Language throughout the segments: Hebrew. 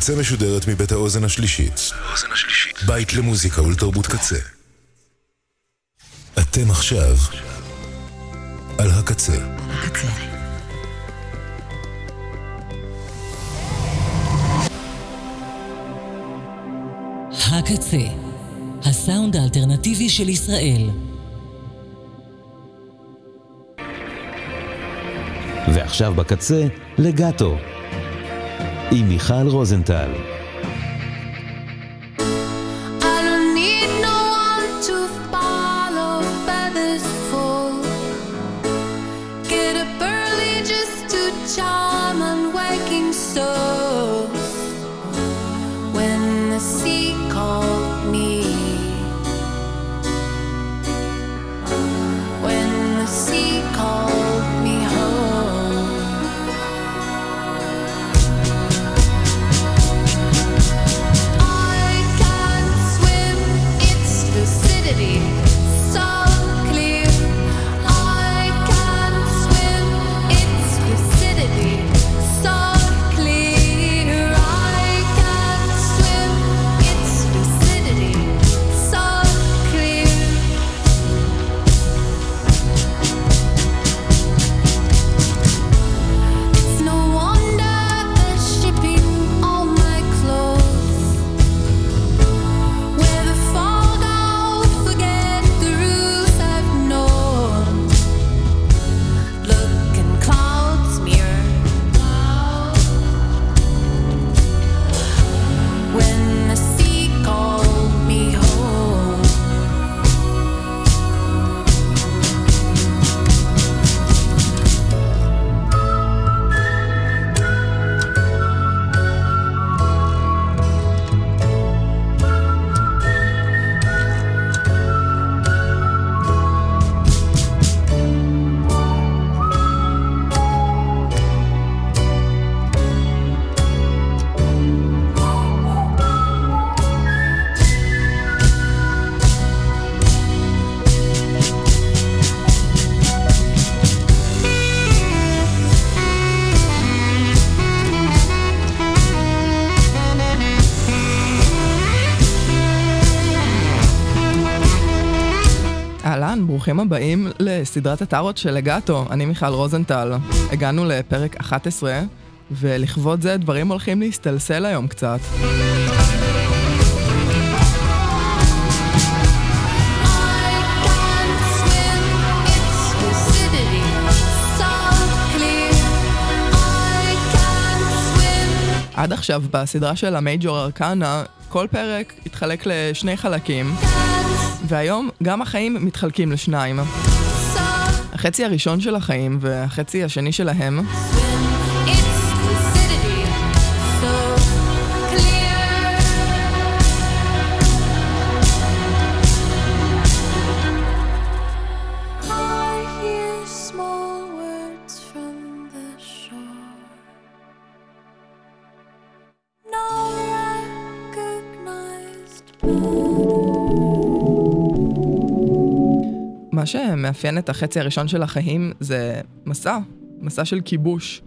קצה משודרת מבית האוזן השלישית. בית למוזיקה ולתרבות קצה. אתם עכשיו על הקצה. הקצה, הסאונד האלטרנטיבי של ישראל. ועכשיו בקצה, לגאטו עם מיכל רוזנטל. ברוכים הבאים לסדרת הטארות של לגאטו, אני מיכל רוזנטל. הגענו לפרק 11, ולכבוד זה דברים הולכים להסתלסל היום קצת. עד עכשיו בסדרה של המייג'ור ארקנה, כל פרק התחלק לשני חלקים. והיום גם החיים מתחלקים לשניים. החצי הראשון של החיים והחצי השני שלהם. מה שמאפיין את החצי הראשון של החיים זה מסע של כיבוש,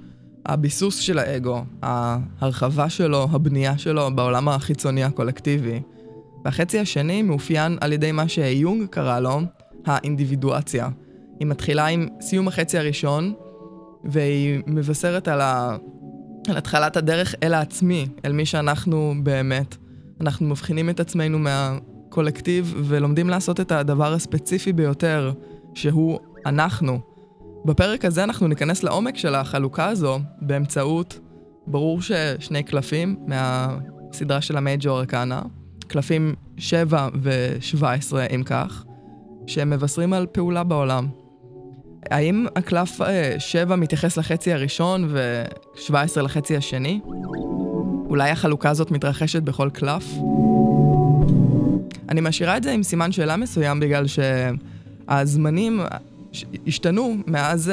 הביסוס של האגו, ההרחבה שלו, הבנייה שלו בעולם החיצוני הקולקטיבי. והחצי השני מאופיין על ידי מה שיונג קרא לו, האינדיבידואציה. היא מתחילה עם סיום החצי הראשון, והיא מבשרת על התחלת הדרך אל העצמי, אל מי שאנחנו באמת. אנחנו מבחינים את עצמנו קולקטיב, ולומדים לעשות את הדבר הספציפי ביותר, שהוא אנחנו. בפרק הזה אנחנו ניכנס לעומק של החלוקה הזו, באמצעות, ברור ששני קלפים מהסדרה של המייג'ור ארקנה, קלפים 7 ו-17 אם כך, שמבשרים על פעולה בעולם. האם הקלף 7 מתייחס לחצי הראשון ו-17 לחצי השני? אולי החלוקה הזאת מתרחשת בכל קלף? אני משאירה את זה עם סימן שאלה מסוים, בגלל שהזמנים השתנו מאז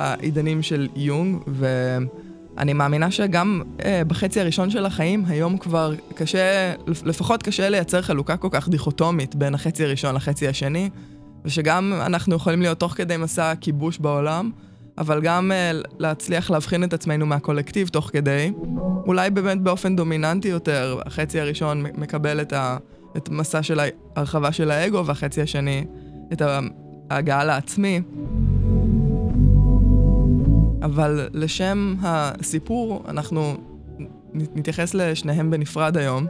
העידנים של יונג, ואני מאמינה שגם בחצי הראשון של החיים, היום כבר לפחות קשה לייצר חלוקה כל כך דיכוטומית בין החצי הראשון לחצי השני, ושגם אנחנו יכולים להיות תוך כדי מסע כיבוש בעולם, אבל גם להצליח להבחין את עצמנו מהקולקטיב תוך כדי, אולי באמת באופן דומיננטי יותר, החצי הראשון מקבל את המסע של ההרחבה של האגו, והחצי השני את ההגעה לעצמי. אבל לשם הסיפור, אנחנו נתייחס לשניהם בנפרד היום.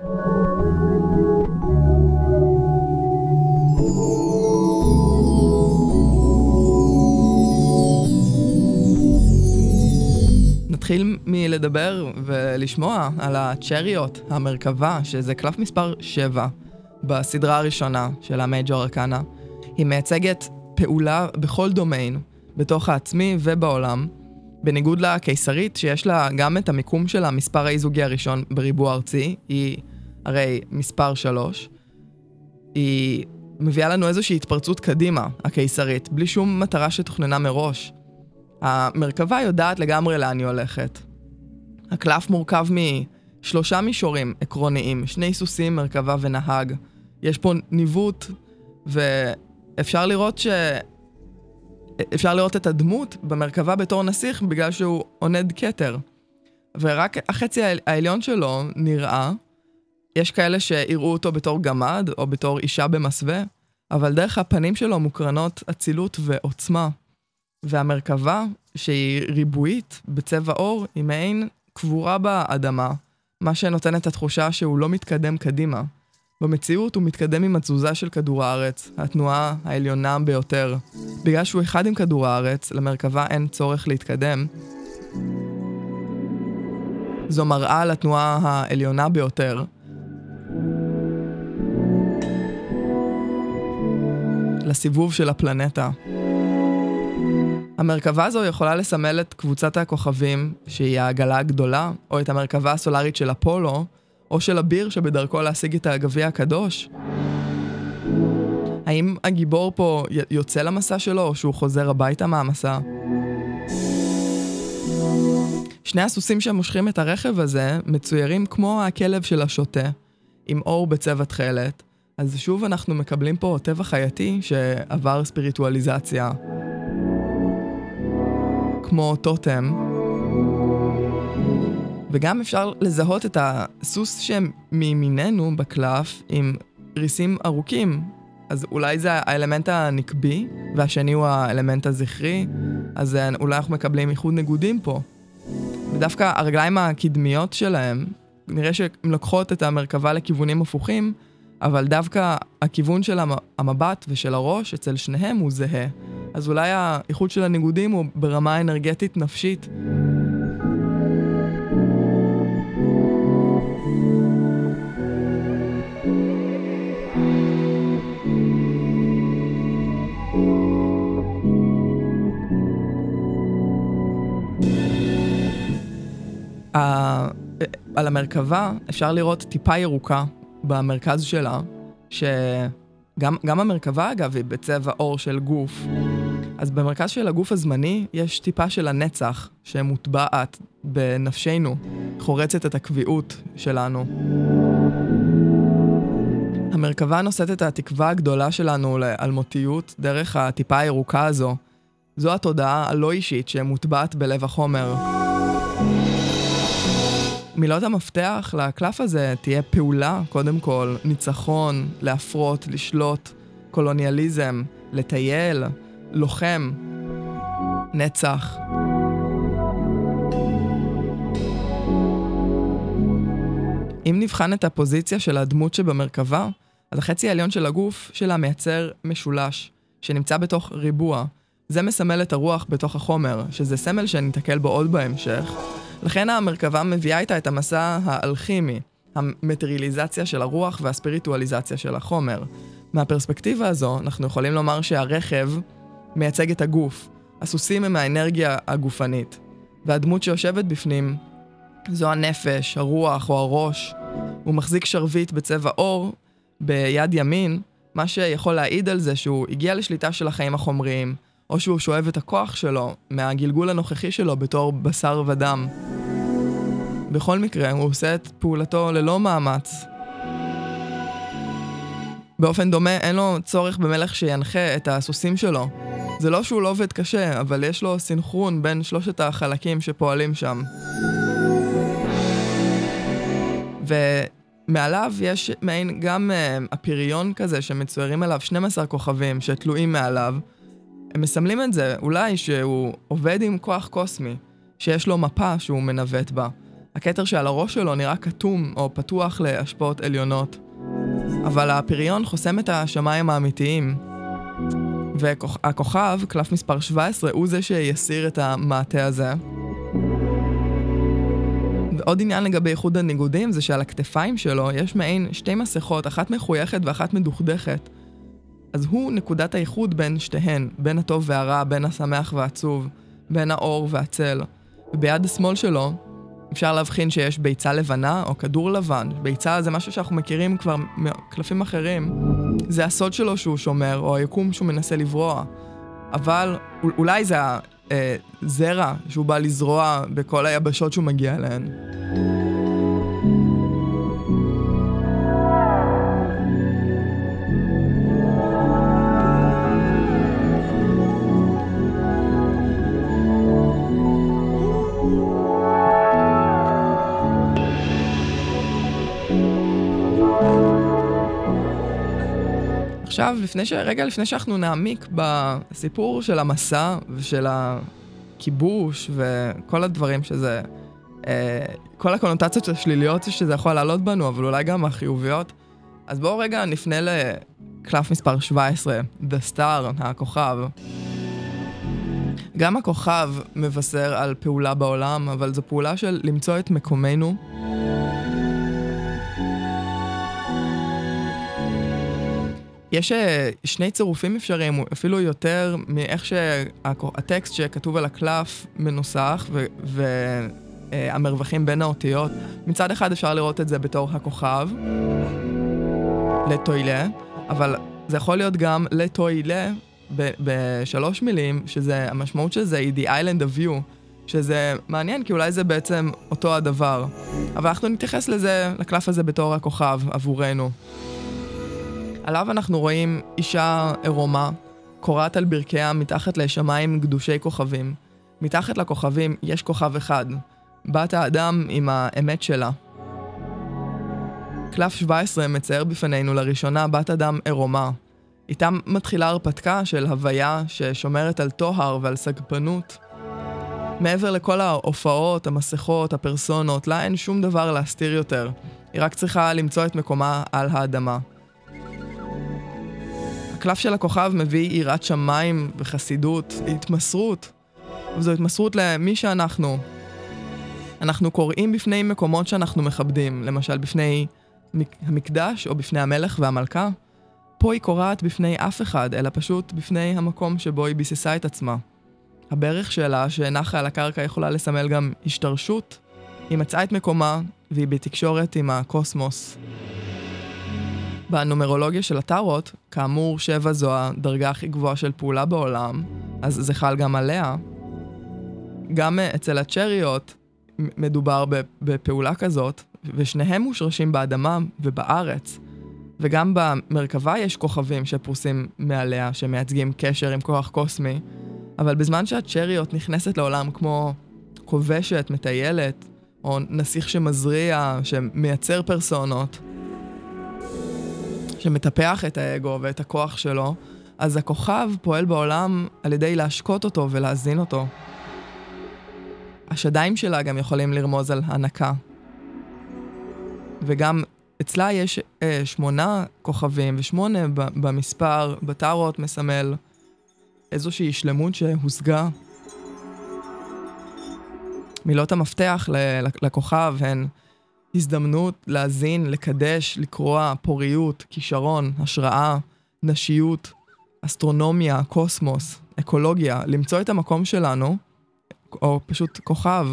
נתחיל מלדבר ולשמוע על הצ'ריות, המרכבה, שזה קלף מספר 7 בסדרה הראשונה של המייג'ור ארקנה. היא מייצגת פעולה בכל דומיין, בתוך העצמי ובעולם, בניגוד לקיסרית שיש לה גם את המיקום של המספר האיזוגי הראשון בריבוע ארצי, היא הרי מספר 3, היא מביאה לנו איזושהי התפרצות קדימה, הקיסרית, בלי שום מטרה שתוכננה מראש. המרכבה יודעת לגמרי לאן היא הולכת. הקלף מורכב מ3 מישורים עקרוניים, 2 סוסים, מרכבה ונהג. יש פה ניווט, ואפשר לראות את הדמות במרכבה בתור נסיך, בגלל שהוא עונד קטר. ורק החצי העליון שלו נראה, יש כאלה שיראו אותו בתור גמד, או בתור אישה במסווה, אבל דרך הפנים שלו מוקרנות אצילות ועוצמה. והמרכבה, שהיא ריבועית בצבע אור, היא מעין קבורה באדמה, מה שנותן את התחושה שהוא לא מתקדם קדימה. במציאות הוא מתקדם עם התזוזה של כדור הארץ, התנועה העליונה ביותר. בגלל שהוא אחד עם כדור הארץ, למרכבה אין צורך להתקדם. זו מראה לתנועה העליונה ביותר. לסיבוב של הפלנטה. המרכבה הזו יכולה לסמל את קבוצת הכוכבים, שהיא העגלה הגדולה, או את המרכבה הסולארית של אפולו, או של הביר שבדרכו להשיג את הגביע הקדוש. האם הגיבור פה יוצא למסע שלו, או שהוא חוזר הביתה מהמסע? שני הסוסים שמושכים את הרכב הזה מצוירים כמו הכלב של השוטה, עם אור בצבע תכלת. אז שוב אנחנו מקבלים פה טבע חייתי שעבר ספיריטואליזציה. כמו טוטם. וגם אפשר לזהות את הסוס שמימיננו בקלף עם ריסים ארוכים. אז אולי זה האלמנט הנקבי, והשני הוא האלמנט הזכרי, אז אולי אנחנו מקבלים איחוד ניגודים פה. ודווקא הרגליים הקדמיות שלהם, נראה שהם לקחות את המרכבה לכיוונים הפוכים, אבל דווקא הכיוון של המבט ושל הראש אצל שניהם הוא זהה. אז אולי האיחוד של הניגודים הוא ברמה אנרגטית נפשית. על המרכבה אפשר לראות טיפה ירוקה במרכז שלה, שגם המרכבה אגב היא בצבע אור של גוף. אז במרכז של הגוף הזמני יש טיפה של הנצח שמוטבעת בנפשנו, חורצת את הקביעות שלנו. המרכבה נושאת את התקווה הגדולה שלנו לאלמותיות דרך הטיפה הירוקה הזו. זו התודעה הלא אישית שמוטבעת בלב החומר. מילות המפתח לקלף הזה תהיה פעולה, קודם כל, ניצחון, להפרות, לשלוט, קולוניאליזם, לטייל, לוחם, נצח. אם נבחן את הפוזיציה של הדמות שבמרכבה, אז החצי העליון של הגוף שלה מייצר משולש, שנמצא בתוך ריבוע. זה מסמל את הרוח בתוך החומר, שזה סמל שנתקל בו עוד בהמשך. לכן המרכבה מביאה איתה את המסע האלכימי, המטריליזציה של הרוח והספיריטואליזציה של החומר. מהפרספקטיבה הזו, אנחנו יכולים לומר שהרכב מייצג את הגוף, הסוסים הם האנרגיה הגופנית, והדמות שיושבת בפנים זו הנפש, הרוח או הראש. הוא מחזיק שרביט בצבע אור ביד ימין, מה שיכול להעיד על זה שהוא הגיע לשליטה של החיים החומריים, או שהוא שואב את הכוח שלו מהגלגול הנוכחי שלו בתור בשר ודם. בכל מקרה, הוא עושה את פעולתו ללא מאמץ. באופן דומה, אין לו צורך במלך שינחה את הסוסים שלו. זה לא שהוא לא עובד קשה, אבל יש לו סינכרון בין שלושת החלקים שפועלים שם. ומעליו יש מעין גם הפריון כזה שמצוירים עליו 12 כוכבים שתלויים מעליו. הם מסמלים את זה אולי שהוא עובד עם כוח קוסמי, שיש לו מפה שהוא מנווט בה. הכתר שעל הראש שלו נראה כתום או פתוח להשפעות עליונות. אבל הפריון חוסם את השמיים האמיתיים. והכוכב, קלף מספר 17, הוא זה שיסיר את המעטה הזה. ועוד עניין לגבי איחוד הניגודים זה שעל הכתפיים שלו יש מעין שתי מסכות, אחת מחויכת ואחת מדוכדכת. אז הוא נקודת האיחוד בין שתיהן, בין הטוב והרע, בין השמח והעצוב, בין האור והצל. וביד השמאל שלו אפשר להבחין שיש ביצה לבנה או כדור לבן. ביצה זה משהו שאנחנו מכירים כבר מקלפים אחרים. זה הסוד שלו שהוא שומר, או היקום שהוא מנסה לברוע. אבל אולי זה הזרע שהוא בא לזרוע בכל היבשות שהוא מגיע אליהן. עכשיו, רגע לפני שאנחנו נעמיק בסיפור של המסע ושל הכיבוש וכל הדברים שזה, כל הקונוטציות השליליות שזה יכול לעלות בנו, אבל אולי גם החיוביות, אז בואו רגע נפנה לקלף מספר 17, The Star, הכוכב. גם הכוכב מבשר על פעולה בעולם, אבל זו פעולה של למצוא את מקומנו. יש שני צירופים אפשריים, אפילו יותר מאיך שהטקסט שכתוב על הקלף מנוסח והמרווחים בין האותיות. מצד אחד אפשר לראות את זה בתור הכוכב, לטוילה, אבל זה יכול להיות גם לטוילה בשלוש מילים, שזה, המשמעות של זה היא the island of view, שזה מעניין, כי אולי זה בעצם אותו הדבר. אבל אנחנו נתייחס לזה, לקלף הזה בתור הכוכב עבורנו. עליו אנחנו רואים אישה עירומה, קורעת על ברכיה מתחת לשמיים גדושי כוכבים. מתחת לכוכבים יש כוכב אחד, בת האדם עם האמת שלה. קלף 17 מצייר בפנינו לראשונה בת אדם עירומה. איתם מתחילה הרפתקה של הוויה ששומרת על טוהר ועל סגפנות. מעבר לכל ההופעות, המסכות, הפרסונות, לה אין שום דבר להסתיר יותר. היא רק צריכה למצוא את מקומה על האדמה. הקלף של הכוכב מביא יראת שמיים וחסידות, התמסרות. וזו התמסרות למי שאנחנו. אנחנו קוראים בפני מקומות שאנחנו מכבדים, למשל בפני המקדש או בפני המלך והמלכה. פה היא קוראת בפני אף אחד, אלא פשוט בפני המקום שבו היא ביססה את עצמה. הברך שלה שנחה על הקרקע יכולה לסמל גם השתרשות. היא מצאה את מקומה והיא בתקשורת עם הקוסמוס. בנומרולוגיה של הטארות, כאמור 7 זו הדרגה הכי גבוהה של פעולה בעולם, אז זה חל גם עליה. גם אצל הצ'ריות מדובר בפעולה כזאת, ושניהם מושרשים באדמה ובארץ. וגם במרכבה יש כוכבים שפרוסים מעליה, שמייצגים קשר עם כוח קוסמי, אבל בזמן שהצ'ריות נכנסת לעולם כמו כובשת, מטיילת, או נסיך שמזריע, שמייצר פרסונות, שמטפח את האגו ואת הכוח שלו, אז הכוכב פועל בעולם על ידי להשקות אותו ולהזין אותו. השדיים שלה גם יכולים לרמוז על הנקה. וגם אצלה יש 8 כוכבים, ו8 במספר, בטארות מסמל איזושהי שלמות שהושגה. מילות המפתח לכוכב הן הזדמנות להזין, לקדש, לקרוע, פוריות, כישרון, השראה, נשיות, אסטרונומיה, קוסמוס, אקולוגיה, למצוא את המקום שלנו, או פשוט כוכב.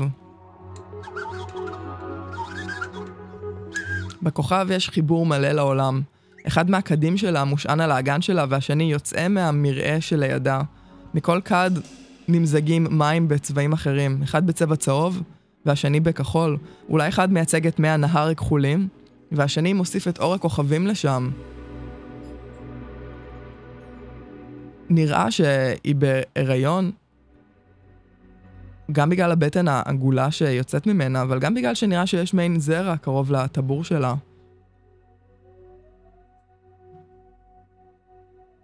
בכוכב יש חיבור מלא לעולם. אחד מהקדים שלה מושען על האגן שלה, והשני יוצא מהמראה שלידה. מכל קד נמזגים מים בצבעים אחרים, אחד בצבע צהוב, והשני בכחול. אולי אחד מייצג את מי הנהר הכחולים, והשני מוסיף את אור הכוכבים לשם. נראה שהיא בהיריון, גם בגלל הבטן העגולה שיוצאת ממנה, אבל גם בגלל שנראה שיש מעין זרע קרוב לטבור שלה.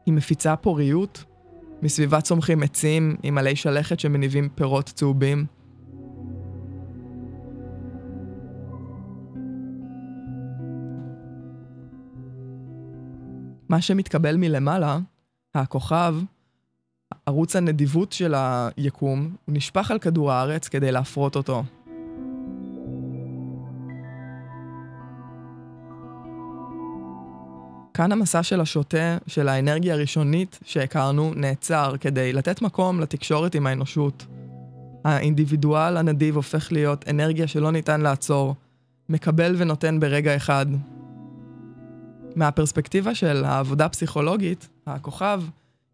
היא מפיצה פוריות, מסביבה צומחים עצים עם עלי שלכת שמניבים פירות צהובים. מה שמתקבל מלמעלה, הכוכב, ערוץ הנדיבות של היקום, הוא נשפך על כדור הארץ כדי להפרות אותו. כאן המסע של השוטה, של האנרגיה הראשונית שהכרנו, נעצר כדי לתת מקום לתקשורת עם האנושות. האינדיבידואל הנדיב הופך להיות אנרגיה שלא ניתן לעצור, מקבל ונותן ברגע אחד. מהפרספקטיבה של העבודה הפסיכולוגית, הכוכב,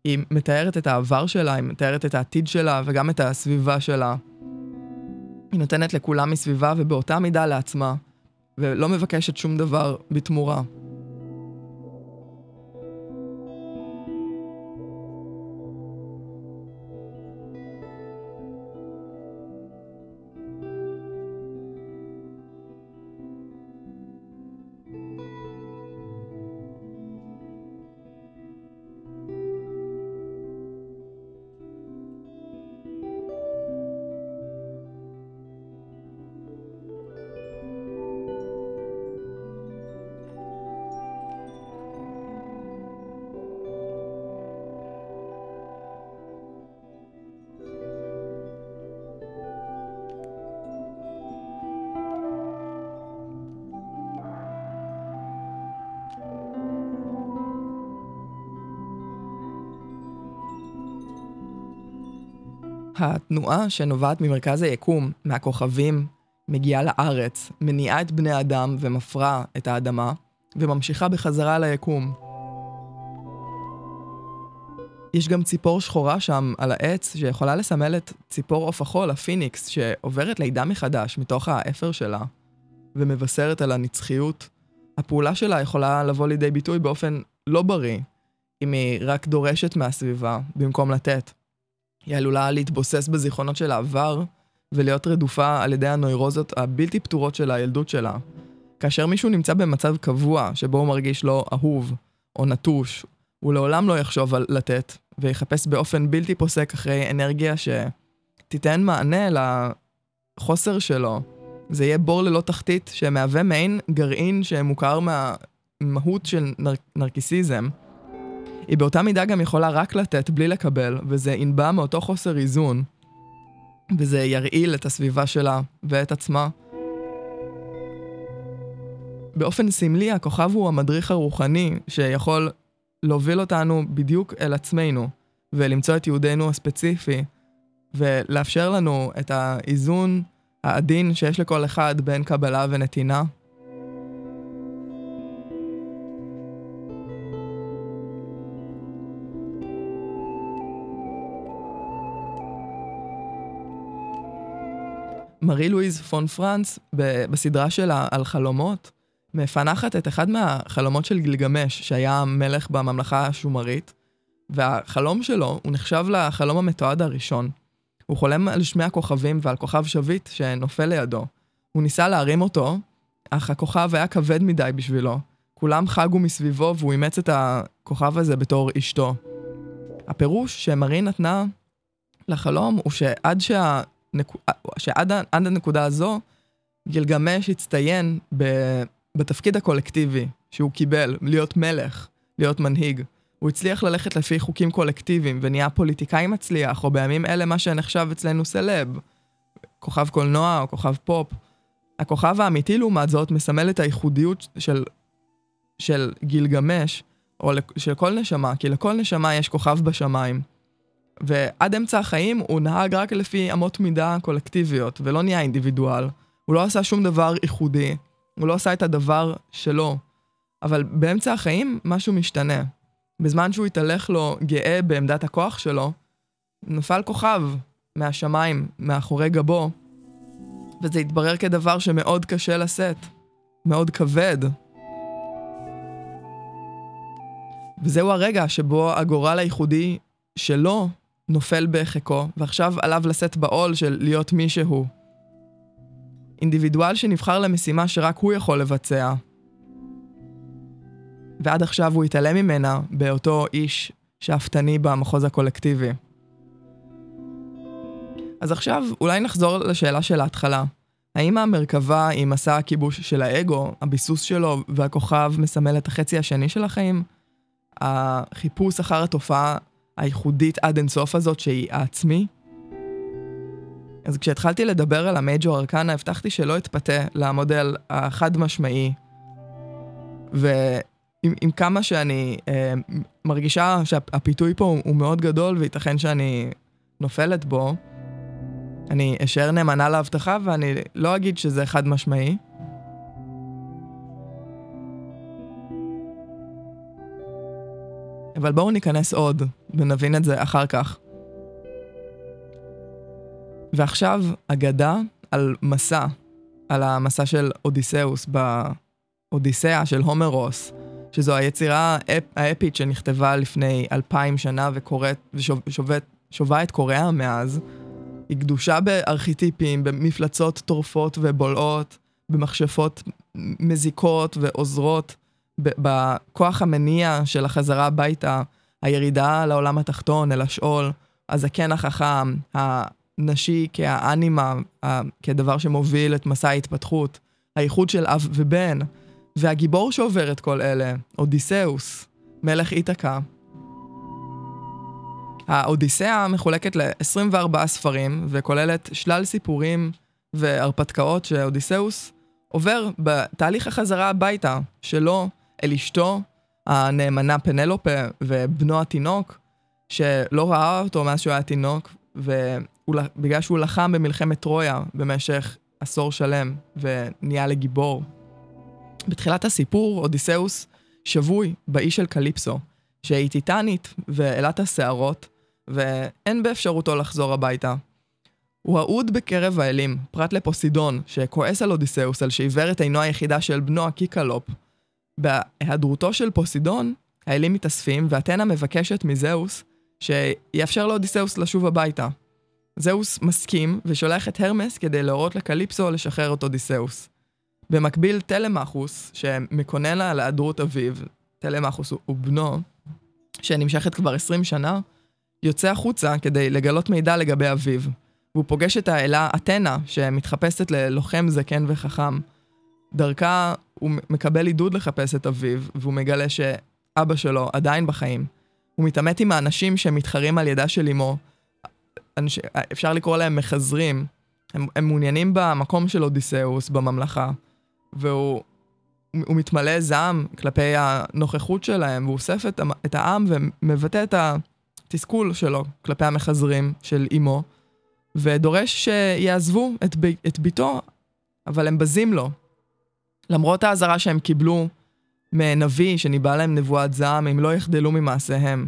היא מתארת את העבר שלה, היא מתארת את העתיד שלה וגם את הסביבה שלה. היא נותנת לכולם מסביבה ובאותה מידה לעצמה, ולא מבקשת שום דבר בתמורה. התנועה שנובעת ממרכז היקום, מהכוכבים, מגיעה לארץ, מניעה את בני האדם ומפרה את האדמה, וממשיכה בחזרה ליקום. יש גם ציפור שחורה שם על העץ, שיכולה לסמל את ציפור אוף החול, הפיניקס, שעוברת לידה מחדש מתוך האפר שלה, ומבשרת על הנצחיות. הפעולה שלה יכולה לבוא לידי ביטוי באופן לא בריא, אם היא רק דורשת מהסביבה, במקום לתת. היא עלולה להתבוסס בזיכרונות של העבר ולהיות רדופה על ידי הנוירוזות הבלתי פתורות של הילדות שלה. כאשר מישהו נמצא במצב קבוע שבו הוא מרגיש לא אהוב או נטוש, הוא לעולם לא יחשוב על לתת ויחפש באופן בלתי פוסק אחרי אנרגיה שתיתן מענה לחוסר שלו. זה יהיה בור ללא תחתית שמהווה מעין גרעין שמוכר מהמהות של נרקיסיזם. היא באותה מידה גם יכולה רק לתת בלי לקבל, וזה ינבע מאותו חוסר איזון, וזה ירעיל את הסביבה שלה ואת עצמה. באופן סמלי, הכוכב הוא המדריך הרוחני שיכול להוביל אותנו בדיוק אל עצמנו, ולמצוא את יהודנו הספציפי, ולאפשר לנו את האיזון העדין שיש לכל אחד בין קבלה ונתינה. מרי לואיז פון פרנס, בסדרה שלה על חלומות, מפנחת את אחד מהחלומות של גילגמש, שהיה מלך בממלכה השומרית, והחלום שלו הוא נחשב לחלום המתועד הראשון. הוא חולם על שמי הכוכבים ועל כוכב שביט שנופל לידו. הוא ניסה להרים אותו, אך הכוכב היה כבד מדי בשבילו. כולם חגו מסביבו והוא אימץ את הכוכב הזה בתור אשתו. הפירוש שמרי נתנה לחלום הוא שעד הנקודה הזו גילגמש הצטיין בתפקיד הקולקטיבי שהוא קיבל, להיות מלך, להיות מנהיג. הוא הצליח ללכת לפי חוקים קולקטיביים ונהיה פוליטיקאי מצליח, או בימים אלה מה שנחשב אצלנו סלב, כוכב קולנוע או כוכב פופ. הכוכב האמיתי לעומת זאת מסמל את הייחודיות של גילגמש, או של כל נשמה, כי לכל נשמה יש כוכב בשמיים. ועד אמצע החיים הוא נהג רק לפי אמות מידה קולקטיביות, ולא נהיה אינדיבידואל. הוא לא עשה שום דבר ייחודי, הוא לא עשה את הדבר שלו. אבל באמצע החיים משהו משתנה. בזמן שהוא התהלך לו גאה בעמדת הכוח שלו, נפל כוכב מהשמיים, מאחורי גבו, וזה התברר כדבר שמאוד קשה לשאת, מאוד כבד. וזהו הרגע שבו הגורל הייחודי שלו נופל בחיקו, ועכשיו עליו לשאת בעול של להיות מישהו. אינדיבידואל שנבחר למשימה שרק הוא יכול לבצע. ועד עכשיו הוא התעלם ממנה באותו איש שאפתני במחוז הקולקטיבי. אז עכשיו אולי נחזור לשאלה של ההתחלה. האם המרכבה היא מסע הכיבוש של האגו, הביסוס שלו והכוכב מסמל את החצי השני של החיים? החיפוש אחר התופעה הייחודית עד אינסוף הזאת שהיא העצמי? אז כשהתחלתי לדבר על המייג'ור ארקנה, הבטחתי שלא אתפתה למודל החד משמעי. ועם כמה שאני מרגישה שהפיתוי פה הוא מאוד גדול וייתכן שאני נופלת בו, אני אשאר נאמנה להבטחה ואני לא אגיד שזה חד משמעי. אבל בואו ניכנס עוד ונבין את זה אחר כך. ועכשיו אגדה על מסע, על המסע של אודיסאוס באודיסאה של הומרוס, שזו היצירה האפית שנכתבה לפני 2000 שנה ושובה את קוריאה מאז. היא גדושה בארכיטיפים, במפלצות טורפות ובולעות, במחשפות מזיקות ועוזרות, בכוח המניע של החזרה הביתה, הירידה לעולם התחתון, אל השאול, הזקן החכם, הנשי כאנימה, כדבר שמוביל את מסע ההתפתחות, הייחוד של אב ובן, והגיבור שעובר את כל אלה, אודיסאוס, מלך איתקה. האודיסאה מחולקת ל-24 ספרים, וכוללת שלל סיפורים והרפתקאות שאודיסאוס עובר בתהליך החזרה הביתה שלו אל אשתו, הנאמנה פנלופה, ובנו התינוק, שלא ראה אותו מאז שהוא היה תינוק, ובגלל שהוא לחם במלחמת טרויה במשך 10 שנים, ונהיה לגיבור. בתחילת הסיפור, אודיסאוס שבוי באי של קליפסו, שהיא טיטנית ואלת השערות, ואין באפשרותו לחזור הביתה. הוא העוד בקרב האלים, פרט לפוסידון, שכועס על אודיסאוס על שעיוור את עינו היחידה של בנו הקיקלופ. בהיעדרותו של פוסידון, האלים מתאספים, ואתנה מבקשת מזאוס שיאפשר לאודיסאוס לשוב הביתה. זאוס מסכים ושולח את הרמס כדי להורות לקליפסו לשחרר את אודיסאוס. במקביל טלמאכוס, שמקונן על היעדרות אביו, טלמאכוס הוא בנו, שנמשכת כבר 20 שנה, יוצא החוצה כדי לגלות מידע לגבי אביו. והוא פוגש את האלה אתנה, שמתחפשת ללוחם זקן וחכם. דרכה הוא מקבל עידוד לחפש את אביו, והוא מגלה שאבא שלו עדיין בחיים. הוא מתעמת עם האנשים שמתחרים על ידה של אמו, אפשר לקרוא להם מחזרים, הם מעוניינים במקום של אודיסאוס, בממלכה, והוא מתמלא זעם כלפי הנוכחות שלהם, והוא אוסף את העם ומבטא את התסכול שלו כלפי המחזרים של אמו, ודורש שיעזבו את ביתו, אבל הם בזים לו. למרות ההזרה שהם קיבלו מנביא שניבא להם נבואת זעם, הם לא יחדלו ממעשיהם.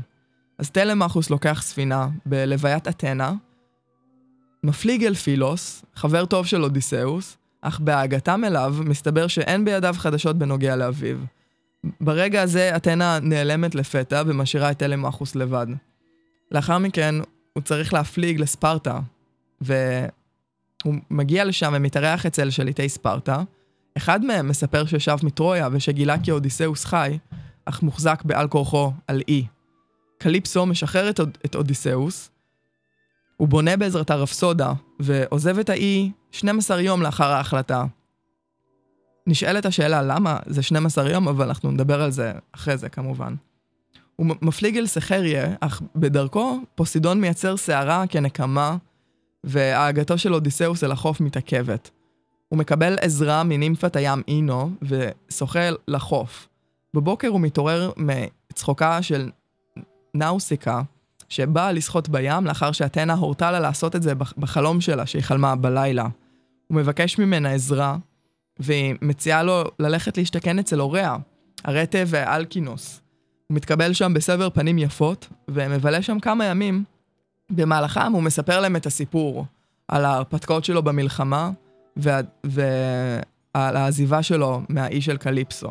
אז טלמאכוס לוקח ספינה בלוויית אתנה, מפליג אל פילוס, חבר טוב של אודיסאוס, אך בהגעתם אליו מסתבר שאין בידיו חדשות בנוגע לאביו. ברגע הזה אתנה נעלמת לפתע ומשאירה את טלמאכוס לבד. לאחר מכן הוא צריך להפליג לספרטה, והוא מגיע לשם ומתארח אצל שליטי ספרטה. אחד מהם מספר ששב מטרויה ושגילה כי אודיסאוס חי, אך מוחזק בעל כורחו על אי. קליפסו משחרר את אודיסאוס, הוא בונה בעזרת הרפסודה, ועוזב את האי 12 יום לאחר ההחלטה. נשאלת השאלה למה זה 12 יום, אבל אנחנו נדבר על זה אחרי זה כמובן. הוא מפליג אל סחריה, אך בדרכו פוסידון מייצר שערה כנקמה, וההגעתו של אודיסאוס אל החוף מתעכבת. הוא מקבל עזרה מנימפת הים אינו, ושוחה לחוף. בבוקר הוא מתעורר מצחוקה של נאוסיקה, שבאה לשחות בים לאחר שאתנה הורתה לה לעשות את זה בחלום שלה, שהיא חלמה בלילה. הוא מבקש ממנה עזרה, והיא מציעה לו ללכת להשתכן אצל הוריה, הרטה ואלכינוס. הוא מתקבל שם בסבר פנים יפות, ומבלה שם כמה ימים. במהלכם הוא מספר להם את הסיפור, על ההרפתקאות שלו במלחמה, ועל העזיבה שלו מהאי של קליפסו.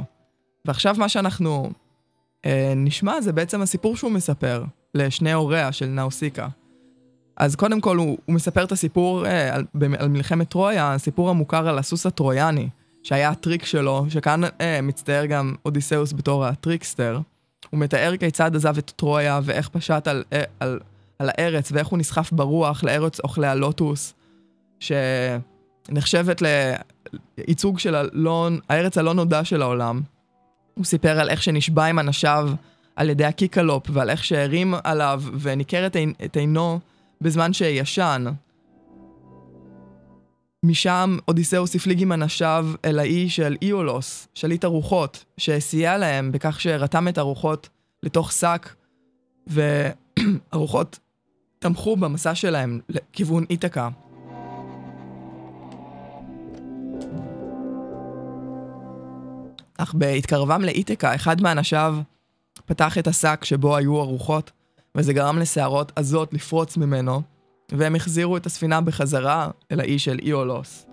ועכשיו מה שאנחנו נשמע זה בעצם הסיפור שהוא מספר, לשני הוריה של נאוסיקה. אז קודם כל הוא מספר את הסיפור על מלחמת טרויה, הסיפור המוכר על הסוס הטרויאני, שהיה הטריק שלו, שכאן מצטער גם אודיסאוס בתור הטריקסטר. הוא מתאר כיצד עזב את טרויה ואיך פשט על הארץ, ואיך הוא נסחף ברוח לארץ אוכלי הלוטוס, שנחשבת לייצוג של הארץ הלא נודע של העולם. הוא סיפר על איך שנשבע עם אנשיו על ידי הקיקלופ, ועל איך שהרים עליו וניכר את עינו בזמן שישן. משם אודיסאוס הפליג עם אנשיו אל האי של איולוס, שליט הרוחות, שסייע להם בכך שרתם את הרוחות לתוך שק, והרוחות תמכו במסע שלהם לכיוון איתקה. אך בהתקרבם לאיתקה, אחד מאנשיו פתח את השק שבו היו הרוחות, וזה גרם לשערות עזות לפרוץ ממנו, והם החזירו את הספינה בחזרה אל האי של איולוס.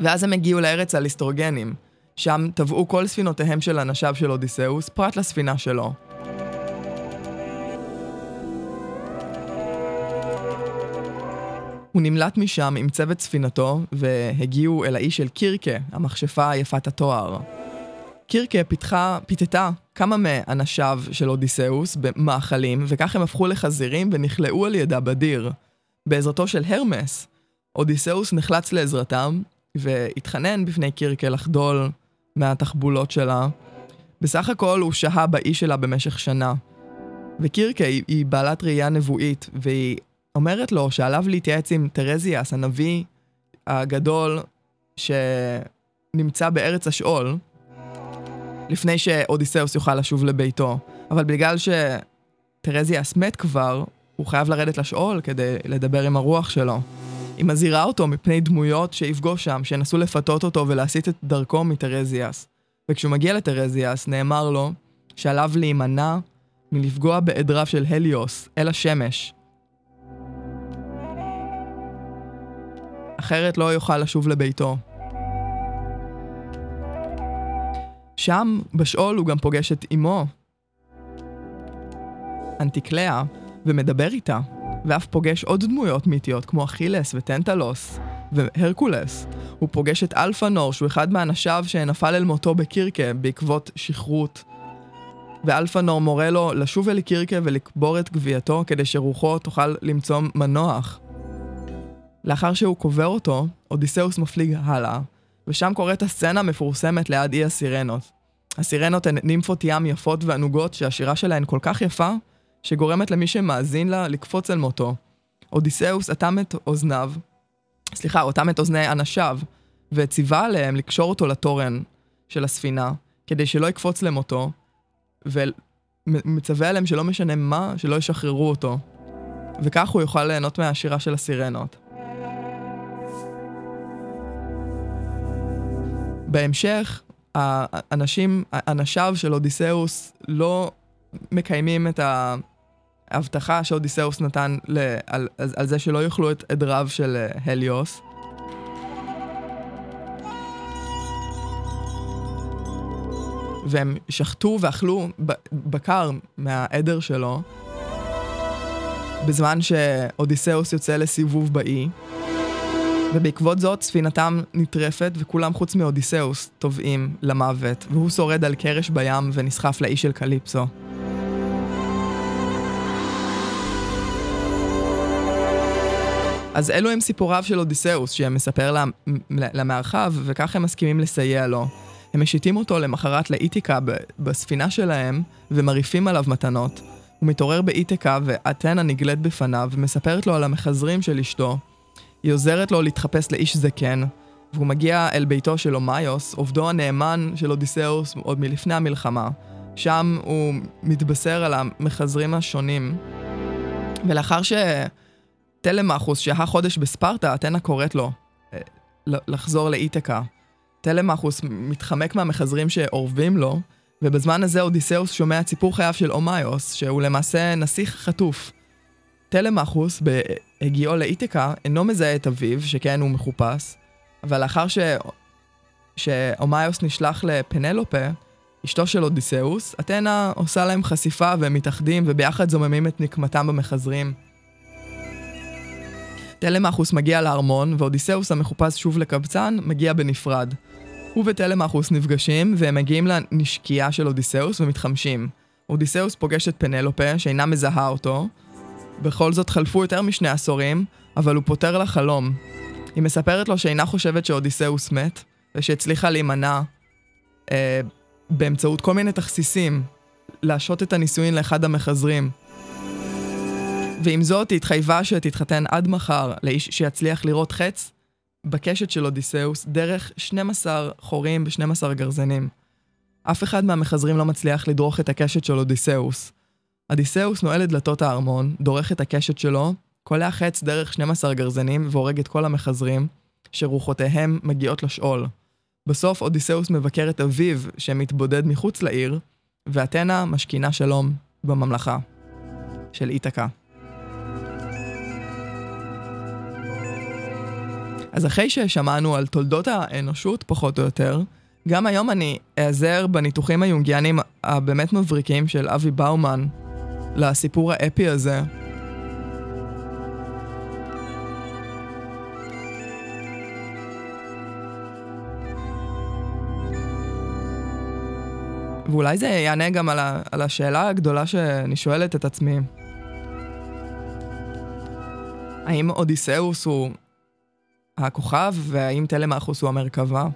ואז הם הגיעו לארץ על איסטרוגנים, שם טבעו כל ספינותיהם של אנשיו של אודיסאוס, פרט לספינה שלו. הוא נמלט משם עם צוות ספינתו, והגיעו אל האי של קירקה, המכשפה יפת התואר. קירקה פיתתה כמה מאנשיו של אודיסאוס במאכלים, וכך הם הפכו לחזירים ונכלאו על ידה בדיר. בעזרתו של הרמס, אודיסאוס נחלץ לעזרתם, והתחנן בפני קירקה לחדול מהתחבולות שלה. בסך הכל הוא שהה באי שלה במשך שנה. וקירקה היא בעלת ראייה נבואית, והיא אומרת לו שעליו להתייעץ עם טרזיאס, הנביא הגדול שנמצא בארץ השאול, לפני שאודיסאוס יוכל לשוב לביתו. אבל בגלל שטרזיאס מת כבר, הוא חייב לרדת לשאול כדי לדבר עם הרוח שלו. היא מזהירה אותו מפני דמויות שיפגוש שם, שנסו לפתות אותו ולהסיט את דרכו מטרזיאס. וכשהוא מגיע לטרזיאס, נאמר לו שעליו להימנע מלפגוע בעדריו של היליוס, אל השמש. אחרת לא יוכל לשוב לביתו. שם, בשאול, הוא גם פוגש את אמו, אנטיקליה, ומדבר איתה, ואף פוגש עוד דמויות מיתיות, כמו אכילס וטנטלוס והרקולס. הוא פוגש את אלפה נור, שהוא אחד מאנשיו שנפל אל מותו בקירקה בעקבות שכרות. ואלפה נור מורה לו לשוב אל קירקה ולקבור את גבייתו, כדי שרוחו תוכל למצוא מנוח. לאחר שהוא קובר אותו, אודיסאוס מפליג הלאה, ושם קורית הסצנה מפורסמת ליד אי הסירנות. הסירנות הן נימפות ים יפות וענוגות שהשירה שלהן כל כך יפה, שגורמת למי שמאזין לה לקפוץ אל מותו. אודיסאוס אוטם את אוזני אנשיו, וציווה עליהם לקשור אותו לתורן של הספינה, כדי שלא יקפוץ למותו, ומצווה עליהם שלא משנה מה, שלא ישחררו אותו. וכך הוא יוכל ליהנות מהשירה של הסירנות. בהמשך, אנשיו של אודיסאוס לא מקיימים את ההבטחה שאודיסאוס נתן על זה שלא יאכלו את עדריו של הליוס. והם שחטו ואכלו בקר מהעדר שלו, בזמן שאודיסאוס יוצא לסיבוב באי. ובעקבות זאת ספינתם נטרפת, וכולם חוץ מאודיסאוס טובעים למוות, והוא שורד על קרש בים ונסחף לאי של קליפסו. אז אלו הם סיפוריו של אודיסאוס, שהם מספר למארחיו, וכך הם מסכימים לסייע לו. הם משיתים אותו למחרת לאיתקה בספינה שלהם, ומריפים עליו מתנות. הוא מתעורר באיתקה, ואתנה נגלית בפניו, ומספרת לו על המחזרים של אשתו. היא עוזרת לו להתחפש לאיש זקן, והוא מגיע אל ביתו של אאומאיוס, עובדו הנאמן של אודיסאוס עוד מלפני המלחמה. שם הוא מתבשר על המחזרים השונים. ולאחר שטלמאכוס שהה חודש בספרטה, אתנה קוראת לו לחזור לאיתקה. טלמאכוס מתחמק מהמחזרים שאורבים לו, ובזמן הזה אודיסאוס שומע ציפור חייו של אאומאיוס, שהוא למעשה נסיך חטוף. טלמאכוס בהגיעו לאיתקה אינו מזהה את אביו, שכן הוא מחופש, אבל לאחר שאאומאיוס נשלח לפנלופה, אשתו של אודיסאוס, אתנה עושה להם חשיפה והם מתאחדים, וביחד זוממים את נקמתם במחזרים. טלמאכוס מגיע לארמון, ואודיסאוס המחופש שוב לקבצן מגיע בנפרד. הוא וטלמאכוס נפגשים, והם מגיעים לנשקייה של אודיסאוס ומתחמשים. אודיסאוס פוגש את פנלופה, שאינה מזהה אותו. בכל זאת חלפו יותר משני עשורים, אבל הוא פותר לה חלום. היא מספרת לו שאינה חושבת שאודיסאוס מת, ושהצליחה להימנע באמצעות כל מיני תכסיסים, להשות את הנישואין לאחד המחזרים. ועם זאת היא התחייבה שתתחתן עד מחר לאיש שיצליח לראות חץ בקשת של אודיסאוס דרך 12 חורים ב-12 גרזנים. אף אחד מהמחזרים לא מצליח לדרוך את הקשת של אודיסאוס. אודיסאוס נועל את דלתות הארמון, דורך את הקשת שלו, קולע חץ דרך 12 גרזנים והורג את כל המחזרים שרוחותיהם מגיעות לשאול. בסוף אודיסאוס מבקר את אביו שמתבודד מחוץ לעיר, ואתנה משכינה שלום בממלכה של איתקה. אז אחרי ששמענו על תולדות האנושות פחות או יותר, גם היום אני אעזר בניתוחים היונגיאנים הבאמת מבריקים של אבי באומן לסיפור האפי הזה. ואולי זה יענה גם על השאלה הגדולה שאני שואלת את עצמי. האם אודיסאוס הוא הכוכב, והאם טלמאכוס הוא המרכבה?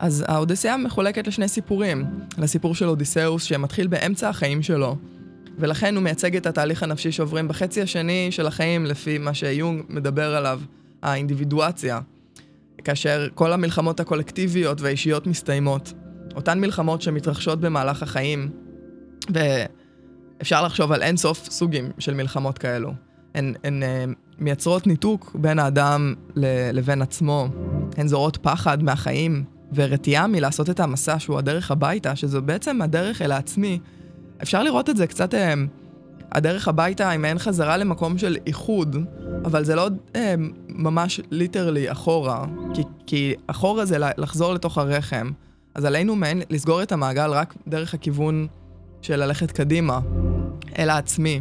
אז האודיסאה מחולקת לשני סיפורים. לסיפור של אודיסאוס שמתחיל באמצע החיים שלו, ולכן הוא מייצג את התהליך הנפשי שעוברים בחצי השני של החיים, לפי מה שיונג מדבר עליו, האינדיבידואציה, כאשר כל המלחמות הקולקטיביות והאישיות מסתיימות. אותן מלחמות שמתרחשות במהלך החיים, ואפשר לחשוב על אין סוף סוגים של מלחמות כאלו. הן מייצרות ניתוק בין האדם לבין עצמו, הן זורות פחד מהחיים, ורתיעה מלעשות את המסע שהוא הדרך הביתה, שזו בעצם הדרך אל העצמי. אפשר לראות את זה קצת, הדרך הביתה היא מעין חזרה למקום של איחוד, אבל זה לא ממש ליטרלי אחורה, כי אחורה זה לחזור לתוך הרחם. אז עלינו מעין לסגור את המעגל רק דרך הכיוון של ללכת קדימה, אל העצמי.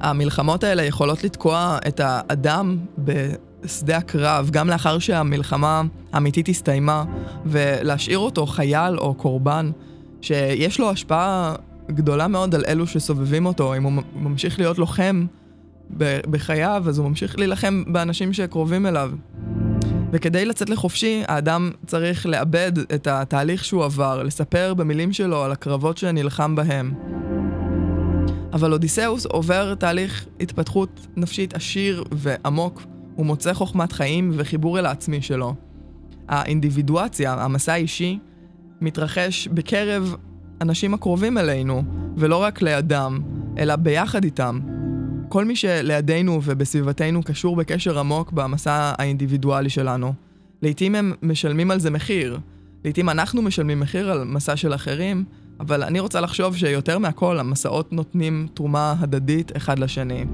המלחמות האלה יכולות לתקוע את האדם בשדה הקרב, גם לאחר שהמלחמה האמיתית הסתיימה, ולהשאיר אותו חייל או קורבן, שיש לו השפעה גדולה מאוד על אלו שסובבים אותו. אם הוא ממשיך להיות לוחם בחייו, אז הוא ממשיך להילחם באנשים שקרובים אליו. וכדי לצאת לחופשי, האדם צריך לאבד את התהליך שהוא עבר, לספר במילים שלו על הקרבות שנלחם בהם. אבל אודיסאוס עובר תהליך התפתחות נפשית עשיר ועמוק, הוא מוצא חוכמת חיים וחיבור אל העצמי שלו. האינדיבידואציה, המסע האישי, מתרחש בקרב אנשים הקרובים אלינו, ולא רק לידם, אלא ביחד איתם. כל מי שלידינו ובסביבתנו קשור בקשר עמוק במסע האינדיבידואלי שלנו. לעתים הם משלמים על זה מחיר, לעתים אנחנו משלמים מחיר על מסע של אחרים, אבל אני רוצה לחשוב שיותר מהכל המסעות נותנים תרומה הדדית אחד לשני.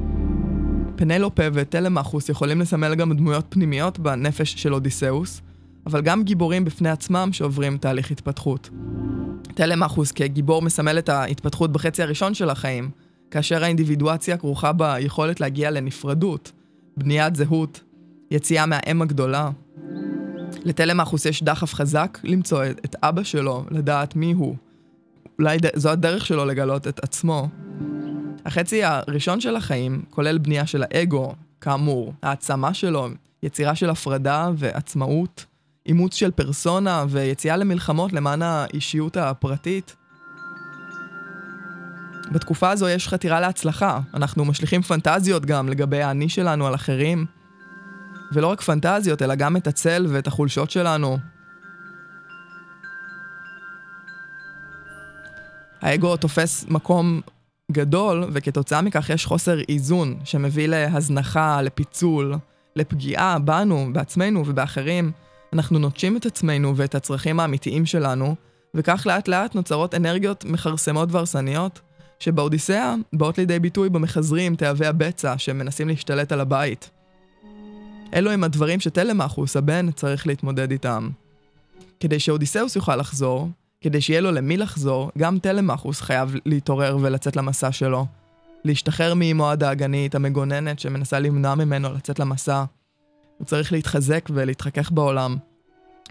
פנלופה וטלמאכוס יכולים לסמל גם דמויות פנימיות בנפש של אודיסאוס, אבל גם גיבורים בפני עצמם שעוברים תהליך התפתחות. טלמאכוס כגיבור מסמל את ההתפתחות בחצי הראשון של החיים, כאשר האינדיבידואציה כרוכה ביכולת להגיע לנפרדות, בניית זהות, יציאה מהאם הגדולה. לטלמאכוס יש דחף חזק למצוא את אבא שלו, לדעת מי הוא. אולי זו הדרך שלו לגלות את עצמו. החצי הראשון של החיים כולל בנייה של האגו, כאמור, העצמה שלו, יצירה של הפרדה ועצמאות, אימוץ של פרסונה ויציאה למלחמות למען האישיות הפרטית. בתקופה הזו יש חתירה להצלחה, אנחנו משליכים פנטזיות גם לגבי האני שלנו על אחרים, ולא רק פנטזיות, אלא גם את הצל ואת החולשות שלנו. האגו תופס מקום גדול, וכתוצאה מכך יש חוסר איזון שמביא להזנחה, לפיצול, לפגיעה בנו, בעצמנו ובאחרים. אנחנו נוטשים את עצמנו ואת הצרכים האמיתיים שלנו, וכך לאט לאט נוצרות אנרגיות מחרסמות והרסניות, שבאודיסאה באות לידי ביטוי במחזרים תאבי הבצע שמנסים להשתלט על הבית. אלו הם הדברים שטלמאכוס, הבן, צריך להתמודד איתם. כדי שאודיסאוס יוכל לחזור, כדי שיהיה לו למי לחזור, גם טלמאכוס חייב להתעורר ולצאת למסע שלו. להשתחרר מאמו הדאגנית, המגוננת, שמנסה למנוע ממנו לצאת למסע. הוא צריך להתחזק ולהתחכך בעולם.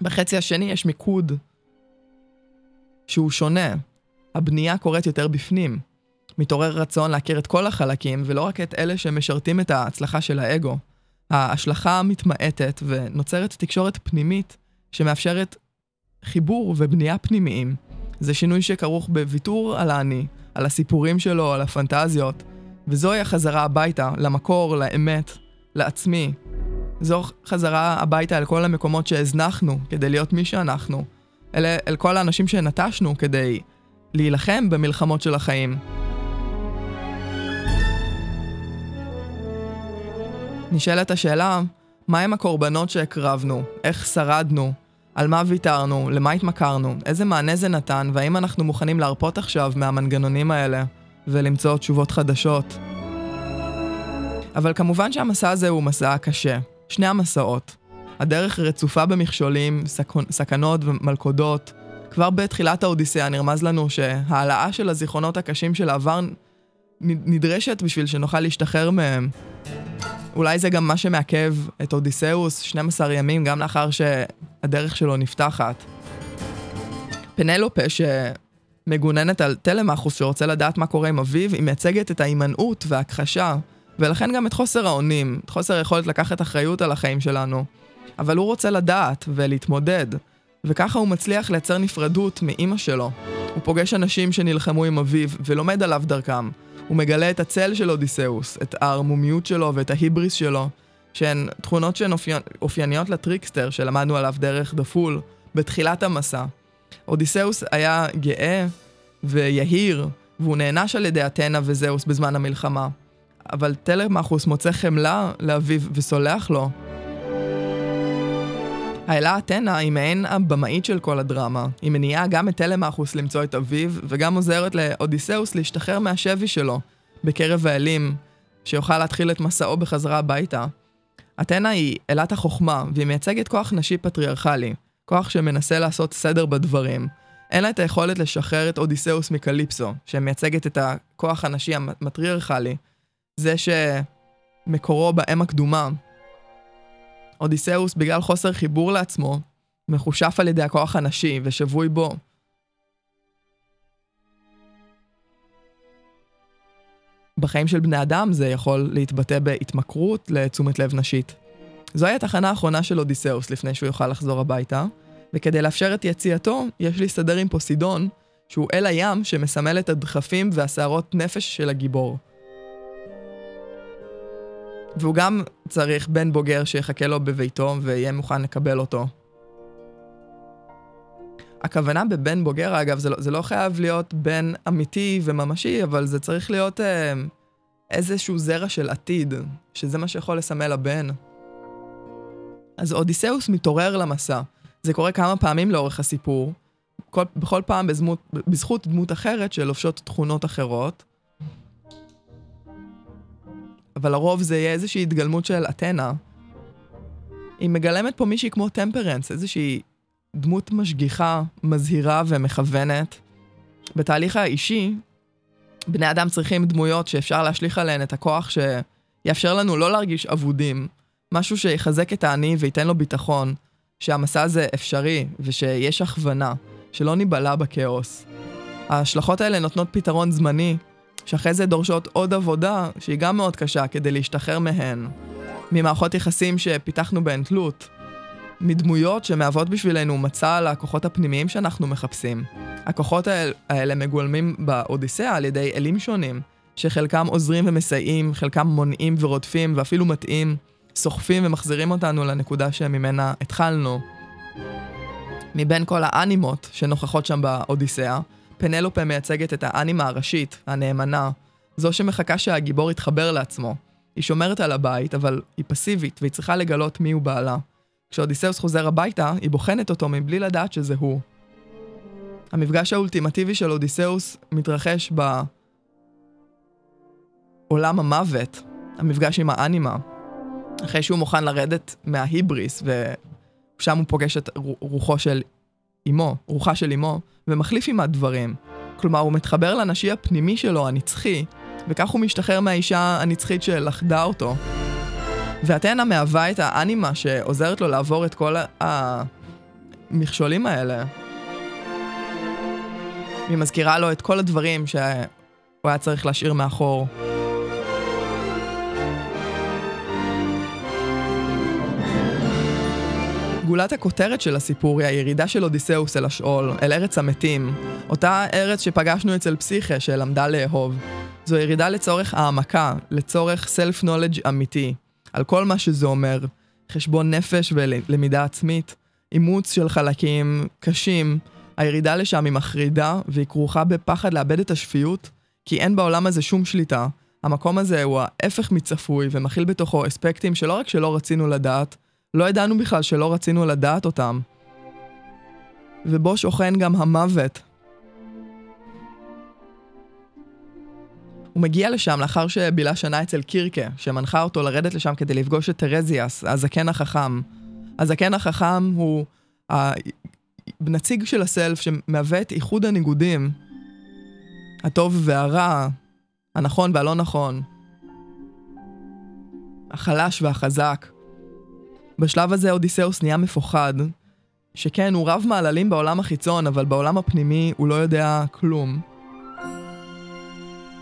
בחצי השני יש מיקוד שהוא שונה. הבנייה קורית יותר בפנים. מתעורר רצון להכיר את כל החלקים, ולא רק את אלה שמשרתים את ההצלחה של האגו. ההשלכה מתמעטת ונוצרת תקשורת פנימית שמאפשרת חיבור ובנייה פנימיים. זה שינוי שכרוך בוויתור על האני, על הסיפורים שלו, על הפנטזיות, וזוהי החזרה הביתה, למקור, לאמת, לעצמי. זו חזרה הביתה אל כל המקומות שהזנחנו כדי להיות מי שאנחנו, אל כל האנשים שנטשנו כדי להילחם במלחמות של החיים. נשאלת השאלה, מה הם הקורבנות שהקרבנו? איך שרדנו? על מה ויתרנו? למה התמכרנו? איזה מענה זה נתן? והאם אנחנו מוכנים להרפות עכשיו מהמנגנונים האלה ולמצוא תשובות חדשות? אבל כמובן שהמסע הזה הוא מסע קשה. שני המסעות. הדרך רצופה במכשולים, סכנות ומלכודות. כבר בתחילת האודיסאה נרמז לנו שההעלאה של הזיכרונות הקשים של העבר נדרשת בשביל שנוכל להשתחרר מהם. אולי זה גם מה שמעכב את אודיסאוס 12 ימים, גם לאחר שהדרך שלו נפתחת. פנלופה, שמגוננת על טלמאכוס, שרוצה לדעת מה קורה עם אביו, היא מייצגת את ההימנעות והכחשה, ולכן גם את חוסר האונים, את חוסר יכולת לקחת אחריות על החיים שלנו. אבל הוא רוצה לדעת ולהתמודד, וככה הוא מצליח לייצר נפרדות מאמא שלו. הוא פוגש אנשים שנלחמו עם אביו ולומד עליו דרכם. הוא מגלה את הצל של אודיסאוס, את הערמומיות שלו ואת ההיבריס שלו, שהן תכונות שהן אופייניות לטריקסטר שלמדנו עליו דרך דפול בתחילת המסע. אודיסאוס היה גאה ויהיר, והוא נענש על ידי אתנה וזאוס בזמן המלחמה. אבל טלמאכוס מוצא חמלה לאביו וסולח לו. האלה אתנה היא מעין הבמאית של כל הדרמה. היא מניעה גם את טלמאכוס למצוא את אביו, וגם עוזרת לאודיסאוס להשתחרר מהשבי שלו, בקרב האלים, שיוכל להתחיל את מסעו בחזרה הביתה. אתנה היא אלת החוכמה, והיא מייצגת כוח נשי פטריארכלי, כוח שמנסה לעשות סדר בדברים. אין לה את היכולת לשחרר את אודיסאוס מקליפסו, שמייצגת את הכוח הנשי המטריארכלי, זה שמקורו באם הקדומה. אודיסאוס, בגלל חוסר חיבור לעצמו, מחושף על ידי הכוח הנשי ושבוי בו. בחיים של בני אדם זה יכול להתבטא בהתמכרות לתשומת לב נשית. זוהי התחנה האחרונה של אודיסאוס לפני שהוא יוכל לחזור הביתה, וכדי לאפשר את יציאתו, יש להסתדר עם פוסידון, שהוא אל הים שמסמל את הדחפים והסערות נפש של הגיבור. והוא גם צריך בן בוגר שיחכה לו בביתו ויהיה מוכן לקבל אותו. הכוונה בבן בוגר, אגב, זה לא חייב להיות בן אמיתי וממשי, אבל זה צריך להיות איזשהו זרע של עתיד, שזה מה שיכול לסמל הבן. אז אודיסאוס מתעורר למסע. זה קורה כמה פעמים לאורך הסיפור, בכל פעם בזכות דמות אחרת שלובשות תכונות אחרות, אבל לרוב זה יהיה איזושהי התגלמות של אתנה. היא מגלמת פה מישהי כמו טמפרנס, איזושהי דמות משגיחה, מזהירה ומכוונת. בתהליך האישי, בני אדם צריכים דמויות שאפשר להשליך עליהן את הכוח שיאפשר לנו לא להרגיש עבודים, משהו שיחזק את העני וייתן לו ביטחון, שהמסע הזה אפשרי ושיש הכוונה, שלא ניבלה בכאוס. ההשלכות האלה נותנות פתרון זמני, שאחרי זה דורשות עוד עבודה שהיא גם מאוד קשה כדי להשתחרר מהן, ממערכות יחסים שפיתחנו בהן תלות, מדמויות שמעוות בשבילנו מצא על הכוחות הפנימיים שאנחנו מחפשים. הכוחות האלה מגולמים באודיסאה על ידי אלים שונים, שחלקם עוזרים ומסייעים, חלקם מונעים ורודפים ואפילו מתאים, סוחפים ומחזירים אותנו לנקודה שממנה התחלנו. מבין כל האנימות שנוכחות שם באודיסאה, פנלופה מייצגת את האנימה הראשית, הנאמנה, זו שמחכה שהגיבור יתחבר לעצמו. היא שומרת על הבית, אבל היא פסיבית, והיא צריכה לגלות מי הוא בעלה. כשאודיסאוס חוזר הביתה, היא בוחנת אותו מבלי לדעת שזה הוא. המפגש האולטימטיבי של אודיסאוס מתרחש בעולם המוות, המפגש עם האנימה, אחרי שהוא מוכן לרדת מההיבריס, ושם הוא פוגש את רוחה של אמו, ומחליף עם הדברים. כלומר, הוא מתחבר לנשי הפנימי שלו, הנצחי, וכך הוא משתחרר מהאישה הנצחית שלחדה אותו. ואתנה מהווה את האנימה שעוזרת לו לעבור את כל המכשולים האלה. היא מזכירה לו את כל הדברים שהוא היה צריך להשאיר מאחור. גולת הכותרת של הסיפור היא הירידה של אודיסאוס אל השאול, אל ארץ המתים, אותה ארץ שפגשנו אצל פסיכה שלמדה לאהוב. זו ירידה לצורך העמקה, לצורך self-knowledge אמיתי, על כל מה שזה אומר, חשבון נפש ולמידה עצמית, אימוץ של חלקים קשים. הירידה לשם היא מחרידה והיא כרוכה בפחד לאבד את השפיות, כי אין בעולם הזה שום שליטה. המקום הזה הוא ההפך מצפוי ומכיל בתוכו אספקטים שלא רק שלא רצינו לדעת, לא ידענו בכלל שלא רצינו לדעת אותם. ובו שוכן גם המוות. הוא מגיע לשם לאחר שבילה שנה אצל קירקה, שמנחה אותו לרדת לשם כדי לפגוש את טרזיאס, הזקן החכם. הזקן החכם הוא הנציג של הסלף שמהווה את איחוד הניגודים, הטוב והרע, הנכון והלא נכון, החלש והחזק. בשלב הזה אודיסאוס נהיה מפוחד, שכן הוא רב מעללים בעולם החיצון, אבל בעולם הפנימי הוא לא יודע כלום.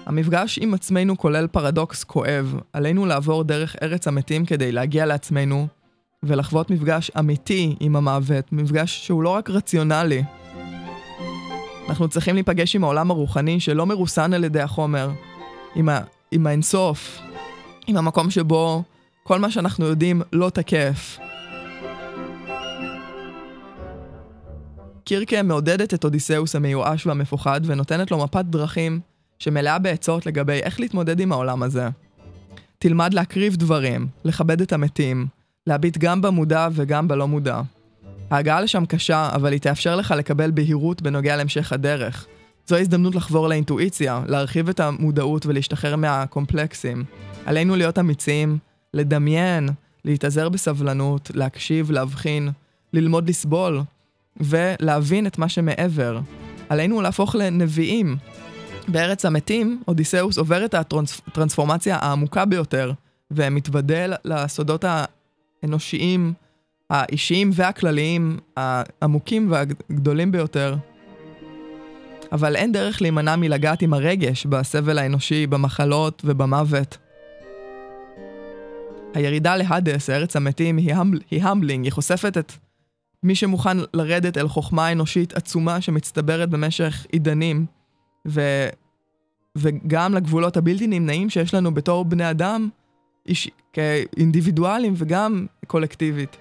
המפגש עם עצמנו כולל פרדוקס כואב, עלינו לעבור דרך ארץ המתים כדי להגיע לעצמנו, ולחוות מפגש אמיתי עם המוות, מפגש שהוא לא רק רציונלי. אנחנו צריכים להיפגש עם העולם הרוחני שלא מרוסן על ידי החומר, עם האינסוף, עם המקום שבו כל מה שאנחנו יודעים לא תקף. קירקה מעודדת את אודיסאוס המיואש והמפוחד ונותנת לו מפת דרכים שמלאה בעצות לגבי איך להתמודד עם העולם הזה. תלמד להקריב דברים, לכבד את המתים, להביט גם במודע וגם בלא מודע. ההגעה לשם קשה, אבל היא תאפשר לך לקבל בהירות בנוגע להמשך הדרך. זו הזדמנות לחבור לאינטואיציה, להרחיב את המודעות ולהשתחרר מהקומפלקסים. עלינו להיות אמיצים, לדמיין, להתעזר בסבלנות, להקשיב, להבחין, ללמוד לסבול, ולהבין את מה שמעבר. עלינו להפוך לנביאים. בארץ המתים, אודיסאוס עובר את הטרנספורמציה העמוקה ביותר, ומתוודא לסודות האנושיים, האישיים והכלליים, העמוקים והגדולים ביותר. אבל אין דרך להימנע מלגעת עם הרגש בסבל האנושי, במחלות ובמוות. הירידה להדס, ארץ המתים, היא המבלינג, היא חושפת את מי שמוכן לרדת אל חוכמה אנושית עצומה שמצטברת במשך עידנים, וגם לגבולות הבלתי נמנעים שיש לנו בתור בני אדם, כאינדיבידואלים וגם קולקטיבית.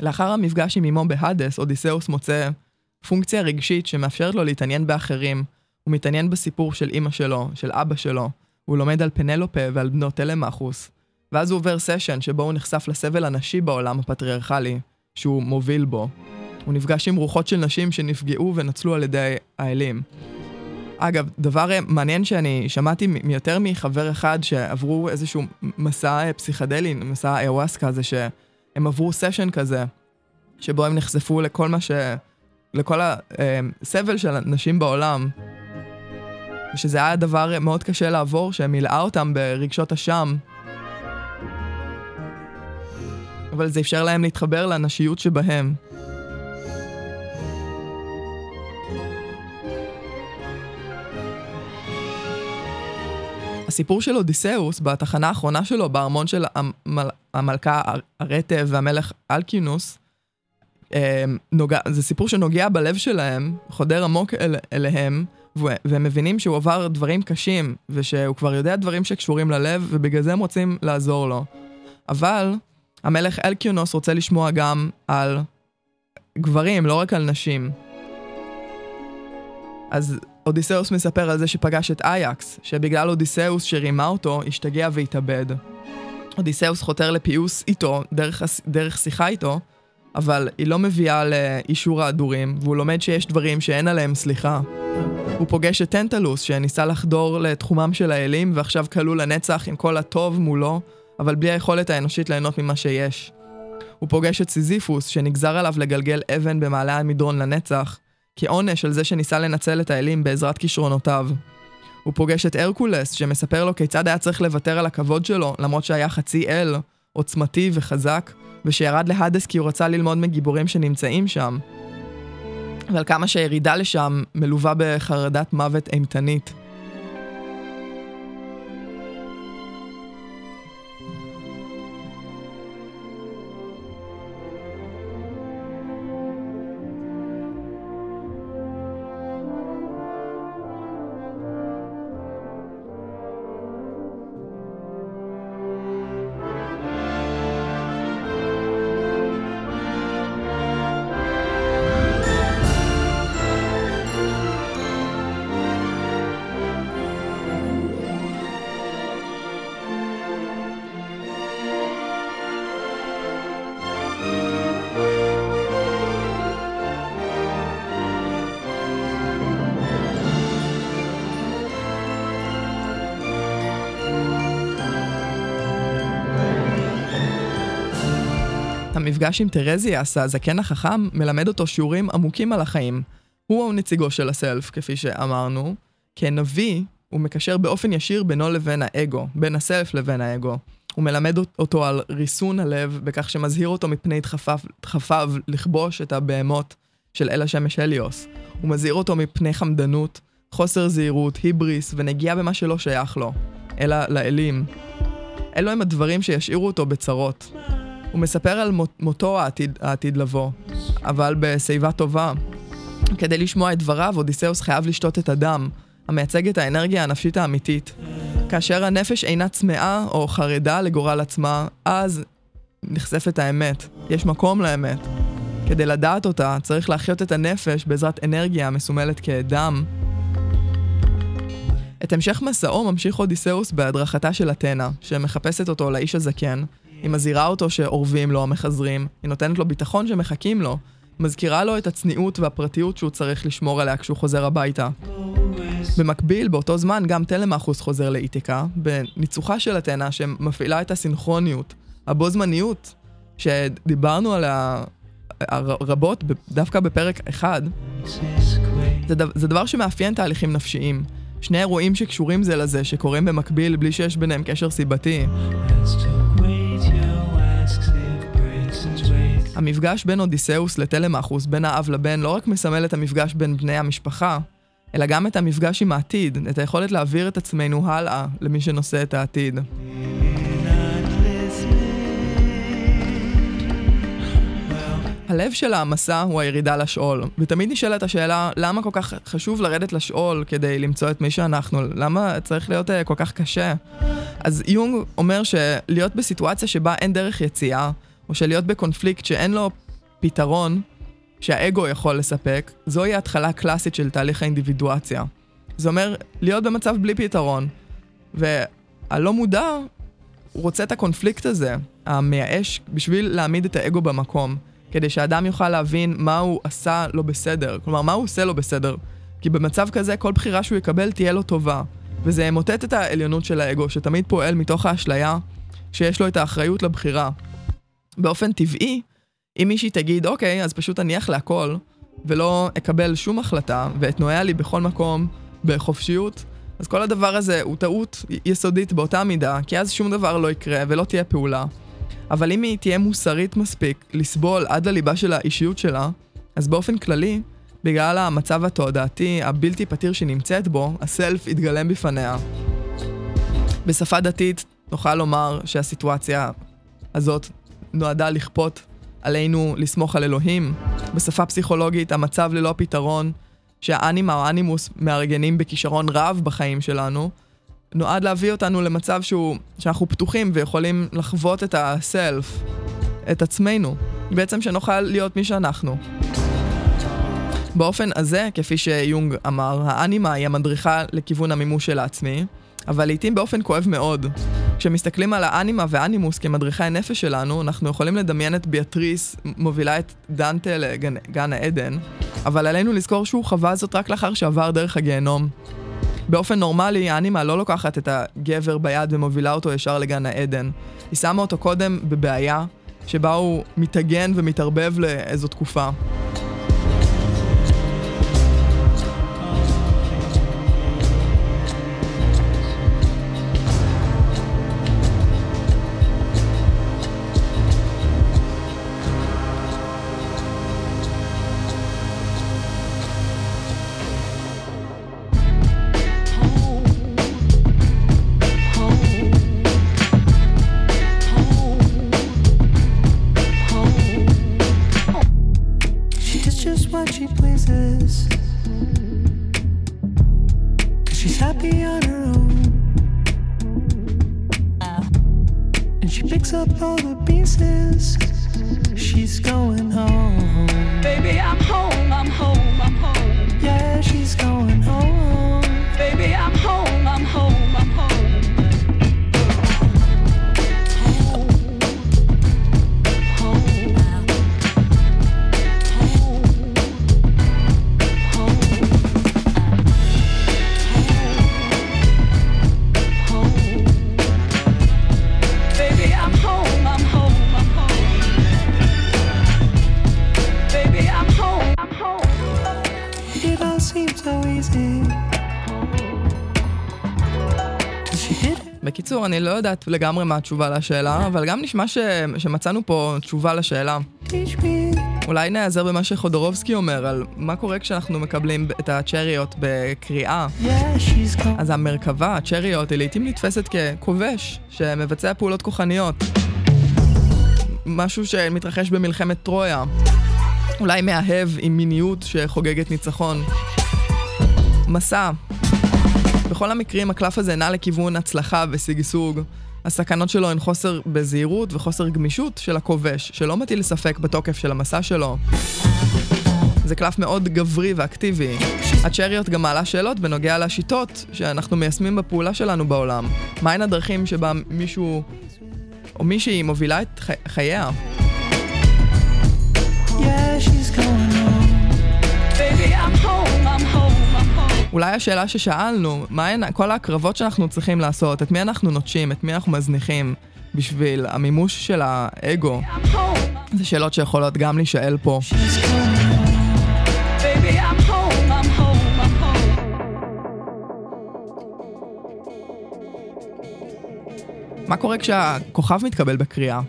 לאחר המפגש עם אמו בהדס, אודיסאוס מוצא פונקציה רגשית שמאפשרת לו להתעניין באחרים. הוא מתעניין בסיפור של אמא שלו, של אבא שלו. הוא לומד על פנלופה ועל בנות טלמאכוס. ואז הוא עובר סשן שבו הוא נחשף לסבל הנשי בעולם הפטריארכלי, שהוא מוביל בו. הוא נפגש עם רוחות של נשים שנפגעו ונצלו על ידי האלים. אגב, דבר מעניין שאני שמעתי מיותר מחבר אחד שעברו איזשהו מסע פסיכדלי, מסע איוואסקה הזה, שהם עברו סשן כזה, שבו הם נחשפו לכל הסבל של נשים בעולם, ושזה היה דבר מאוד קשה לעבור, שמילאה אותם ברגשות השם, אבל זה אפשר להם להתחבר לנשיות שבהם. הסיפור של אודיסאוס, בתחנה האחרונה שלו, בארמון של המלכה הרטב והמלך אלכינוס, זה סיפור שנוגע בלב שלהם, חודר עמוק אליהם, והם מבינים שהוא עבר דברים קשים, ושהוא כבר יודע דברים שקשורים ללב, ובגלל זה הם רוצים לעזור לו. אבל המלך אלכינוס רוצה לשמוע גם על גברים, לא רק על נשים. אז אודיסאוס מספר על זה שפגש את אייקס, שבגלל אודיסאוס שרימה אותו, השתגע והתאבד. אודיסאוס חותר לפיוס איתו, דרך שיחה איתו, אבל היא לא מביאה לאישור ההדורים, והוא לומד שיש דברים שאין עליהם סליחה. הוא פוגש את טנטלוס, שניסה לחדור לתחומם של האלים, ועכשיו קלו לנצח עם כל הטוב מולו, אבל בלי היכולת האנושית ליהנות ממה שיש. הוא פוגש את סיזיפוס, שנגזר עליו לגלגל אבן במעלה המדרון לנצח, כעונש על זה שניסה לנצל את האלים בעזרת כישרונותיו. הוא פוגש את הרקולס, שמספר לו כיצד היה צריך לוותר על הכבוד שלו, למרות שהיה חצי אל, עוצמתי וחזק, ושירד להדס כי הוא רצה ללמוד מגיבורים שנמצאים שם. ועל כמה שהירידה לשם מלווה בחרדת מוות אימתנית. המפגש עם טרזיאס, הזקן החכם, מלמד אותו שיעורים עמוקים על החיים. הוא הנציגו של הסלף, כפי שאמרנו. כנביא, הוא מקשר באופן ישיר בינו לבין האגו, בין הסלף לבין האגו. הוא מלמד אותו על ריסון הלב, בכך שמזהיר אותו מפני דחפיו לכבוש את הבהמות של אל השמש הליוס. הוא מזהיר אותו מפני חמדנות, חוסר זהירות, היבריס, ונגיעה במה שלא שייך לו, אלא לאלים. אלו הם הדברים שישאירו אותו בצרות. הוא מספר על מותו העתיד לבוא, אבל בשיבה טובה. כדי לשמוע את דבריו, אודיסאוס חייב לשתות את הדם, המייצג את האנרגיה הנפשית האמיתית. כאשר הנפש אינה צמאה או חרדה לגורל עצמה, אז נחשפת האמת. יש מקום לאמת. כדי לדעת אותה, צריך להחיות את הנפש בעזרת אנרגיה מסומלת כדם. את המשך מסעו ממשיך אודיסאוס בהדרכתה של אתנה, שמחפשת אותו לאיש הזקן, היא מזהירה אותו שאורבים לו המחזרים, היא נותנת לו ביטחון שמחכים לו, מזכירה לו את הצניעות והפרטיות שהוא צריך לשמור עליה כשהוא חוזר הביתה. במקביל, באותו זמן, גם טלמאכוס חוזר לאיתקה, בניצוחה של אתנה שמפעילה את הסינכרוניות, הבו-זמניות, שדיברנו עליה רבות, דווקא בפרק אחד. זה דבר שמאפיין תהליכים נפשיים. שני אירועים שקשורים זה לזה, שקורים במקביל בלי שיש ביניהם קשר סיבתי. המפגש בין אודיסאוס לטלמאכוס, בין האב לבן, לא רק מסמל את המפגש בין בני המשפחה, אלא גם את המפגש עם העתיד, את היכולת להעביר את עצמנו הלאה למי שנושא את העתיד. הלב של המסע הוא הירידה לשאול, ותמיד נשאלת השאלה, למה כל כך חשוב לרדת לשאול כדי למצוא את מי שאנחנו? למה צריך להיות כל כך קשה? אז יונג אומר שלהיות בסיטואציה שבה אין דרך יציאה, או שלהיות בקונפליקט שאין לו פתרון שהאגו יכול לספק, זוהי ההתחלה קלאסית של תהליך האינדיבידואציה. זה אומר להיות במצב בלי פתרון, והלא מודע רוצה את הקונפליקט הזה, המייאש, בשביל להעמיד את האגו במקום, כדי שהאדם יוכל להבין מה הוא עשה לו בסדר, כלומר מה הוא עושה לו בסדר, כי במצב כזה כל בחירה שהוא יקבל תהיה לו טובה, וזה ימוטט את העליונות של האגו, שתמיד פועל מתוך האשליה שיש לו את האחריות לבחירה. באופן טבעי, אם מישהי תגיד, אוקיי, אז פשוט אניח להכל, ולא אקבל שום החלטה, ואתנועה לי בכל מקום, בחופשיות, אז כל הדבר הזה הוא טעות יסודית באותה מידה, כי אז שום דבר לא יקרה ולא תהיה פעולה. אבל אם היא תהיה מוסרית מספיק לסבול עד לליבה של האישיות שלה, אז באופן כללי, בגלל המצב התודעתי הבלתי פתיר שנמצאת בו, הסלף יתגלם בפניה. בשפה דתית נוכל לומר שהסיטואציה הזאת נועדה לכפות עלינו לסמוך על אלוהים. בשפה פסיכולוגית, המצב ללא פתרון שהאנימה או האנימוס מארגנים בכישרון רב בחיים שלנו, נועד להביא אותנו למצב שאנחנו פתוחים ויכולים לחוות את הסלף, את עצמנו, בעצם שנוכל להיות מי שאנחנו. באופן הזה, כפי שיונג אמר, האנימה היא המדריכה לכיוון המימוש של העצמי, אבל לעתים באופן כואב מאוד. כשמסתכלים על האנימה והאנימוס כמדריכי הנפש שלנו, אנחנו יכולים לדמיין את ביאטריס מובילה את דנטה לגן העדן, אבל עלינו לזכור שהוא חווה זאת רק לאחר שעבר דרך הגיהנום. באופן נורמלי, האנימה לא לוקחת את הגבר ביד ומובילה אותו ישר לגן העדן. היא שמה אותו קודם בבעיה, שבה הוא מתאגן ומתערבב לאיזו תקופה. בקיצור, אני לא יודעת לגמרי מה התשובה לשאלה, אבל גם נשמע שמצאנו פה תשובה לשאלה. אולי נעזר במה שחודורובסקי אומר, על מה קורה כשאנחנו מקבלים את הצ'ריות בקריאה. אז המרכבה, הצ'ריות, היא לעתים נתפסת ככובש, שמבצע פעולות כוחניות. משהו שמתרחש במלחמת טרויה. אולי מאהב עם מיניות שחוגגת ניצחון. מסע. בכל המקרים הקלף הזה נע לכיוון הצלחה וסיגסוג. הסכנות שלו הן חוסר בזהירות וחוסר גמישות של הכובש, שלא מטיל ספק בתוקף של המסע שלו. זה קלף מאוד גברי ואקטיבי. הצ'ריות גם מעלה שאלות בנוגע לשיטות שאנחנו מיישמים בפעולה שלנו בעולם. מהן הדרכים שבה מישהו או מישהי מובילה את חייה? אולי השאלה ששאלנו, מהן כל הקרבות שאנחנו צריכים לעשות, את מי אנחנו נוטשים, את מי אנחנו מזניחים בשביל המימוש של האגו. זה שאלות שיכולות גם להישאל פה. מה קורה כשהכוכב מתקבל בקריאה?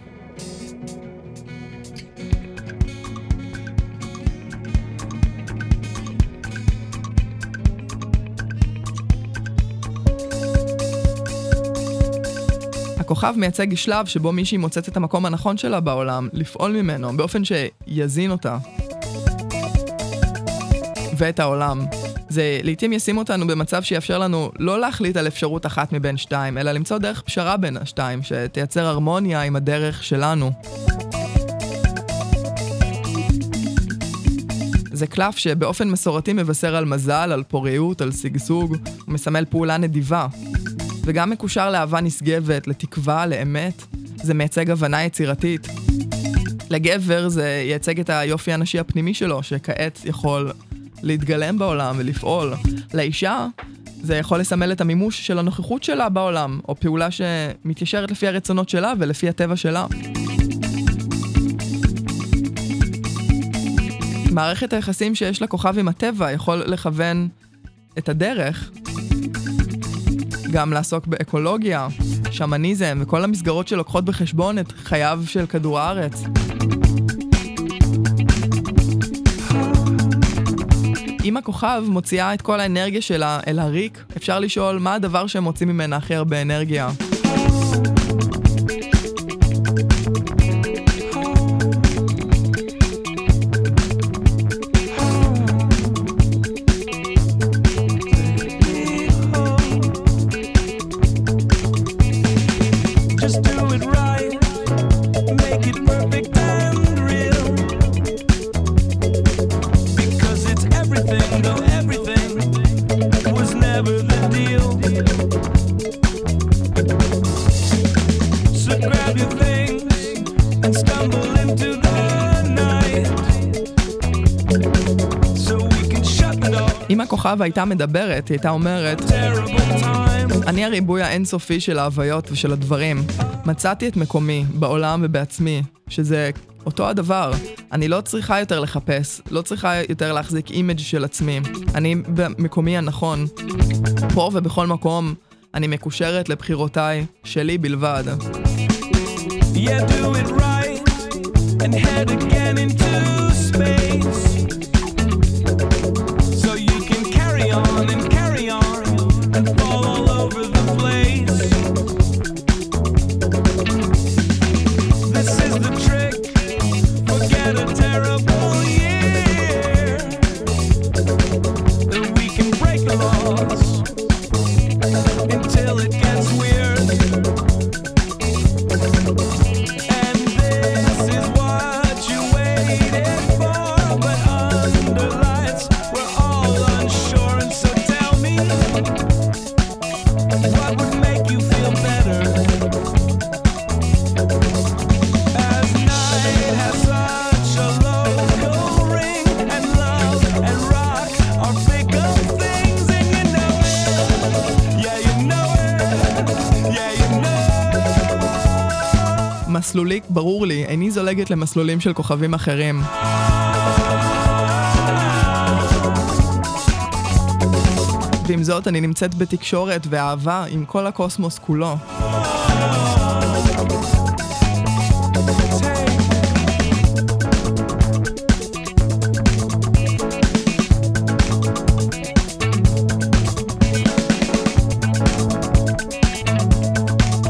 הכוכב מייצג שלב שבו מישהי מוצאת את המקום הנכון שלה בעולם, לפעול ממנו, באופן שיזין אותה. ואת העולם. זה לעתים ישים אותנו במצב שיאפשר לנו לא להחליט על אפשרות אחת מבין שתיים, אלא למצוא דרך פשרה בין השתיים, שתייצר הרמוניה עם הדרך שלנו. זה קלף שבאופן מסורתי מבשר על מזל, על פוריות, על סגסוג, ומסמל פעולה נדיבה. וגם מקושר לאהבה נשגבת, לתקווה, לאמת. זה מייצג הבנה יצירתית. לגבר זה ייצג את היופי הנשי הפנימי שלו, שכעת יכול להתגלם בעולם ולפעול. לאישה זה יכול לסמל את המימוש של הנוכחות שלה בעולם, או פעולה שמתיישרת לפי הרצונות שלה ולפי הטבע שלה. מערכת היחסים שיש לכוכב עם הטבע יכול לכוון את הדרך, גם לעסוק באקולוגיה, שמניזם וכל המסגרות שלוקחות בחשבון את חייו של כדור הארץ. אם הכוכב מוציאה את כל האנרגיה שלה אל הריק, אפשר לשאול מה הדבר שהם מוצאים ממנה הכי הרבה אנרגיה. אם הכוכב הייתה מדברת, היא הייתה אומרת, אני הריבוי האינסופי של ההוויות ושל הדברים. מצאתי את מקומי, בעולם ובעצמי, שזה אותו הדבר. אני לא צריכה יותר לחפש, לא צריכה יותר להחזיק אימג' של עצמי. אני במקומי הנכון. פה ובכל מקום, אני מקושרת לבחירותיי שלי בלבד. Yeah, do it right and head again into space. So you can carry on and carry on and fall all over the place. This is the trick. Forget a terrible year. Then we can break the laws until it gets weird. מסלולי, ברור לי, איני זולגת למסלולים של כוכבים אחרים. ועם זאת אני נמצאת בתקשורת ואהבה עם כל הקוסמוס כולו.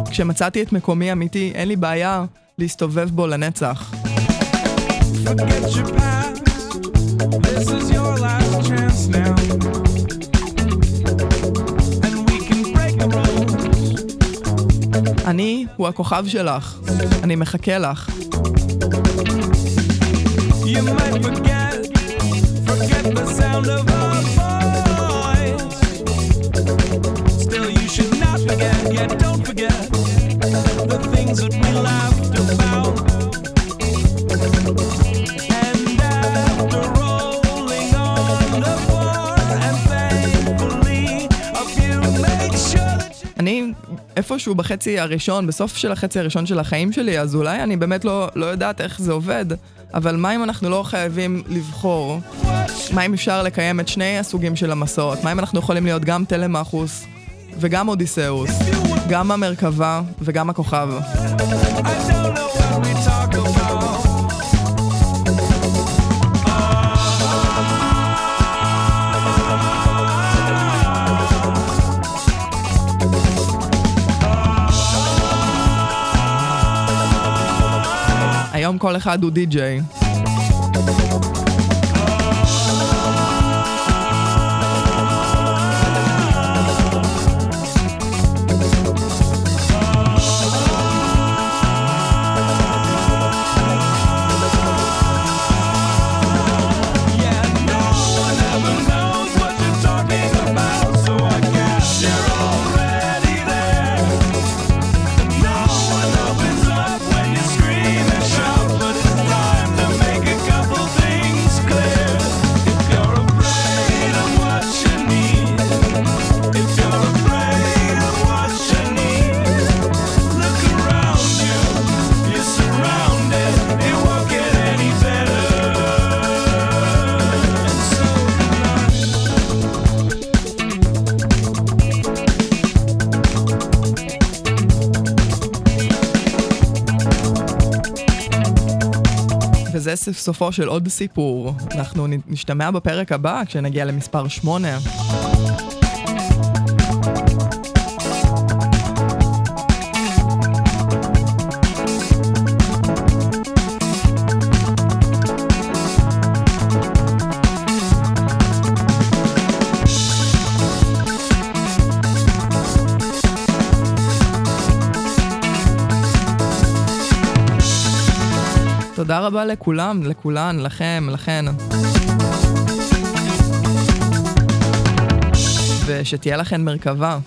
כשמצאתי את מקומי אמיתי, אין לי בעיה להסתובב בו לנצח. Forget your past. This is your last chance now. And we can break the rules. אני הוא הכוכב שלך. אני מחכה לך. You might forget the sound of our voice. Still you should not forget, yet don't forget. The things that we laughed about. And after rolling on the floor and thankfully a few make sure that you... אני איפשהו בחצי הראשון, בסוף של החצי הראשון של החיים שלי, אז אולי אני באמת לא יודעת איך זה עובד, אבל מה אם אנחנו לא חייבים לבחור? מה אם אפשר לקיים את שני הסוגים של המסעות? מה אם אנחנו יכולים להיות גם טלמאכוס וגם אודיסאוס? גם המרכבה וגם הכוכב. היום כל אחד הוא די-ג'יי. וזה סופו של עוד סיפור. אנחנו נשתמע בפרק הבא כשנגיע למספר 8. תודה רבה לכולם, לכולן, לכם, לכן. ושתהיה לכן מרכבה.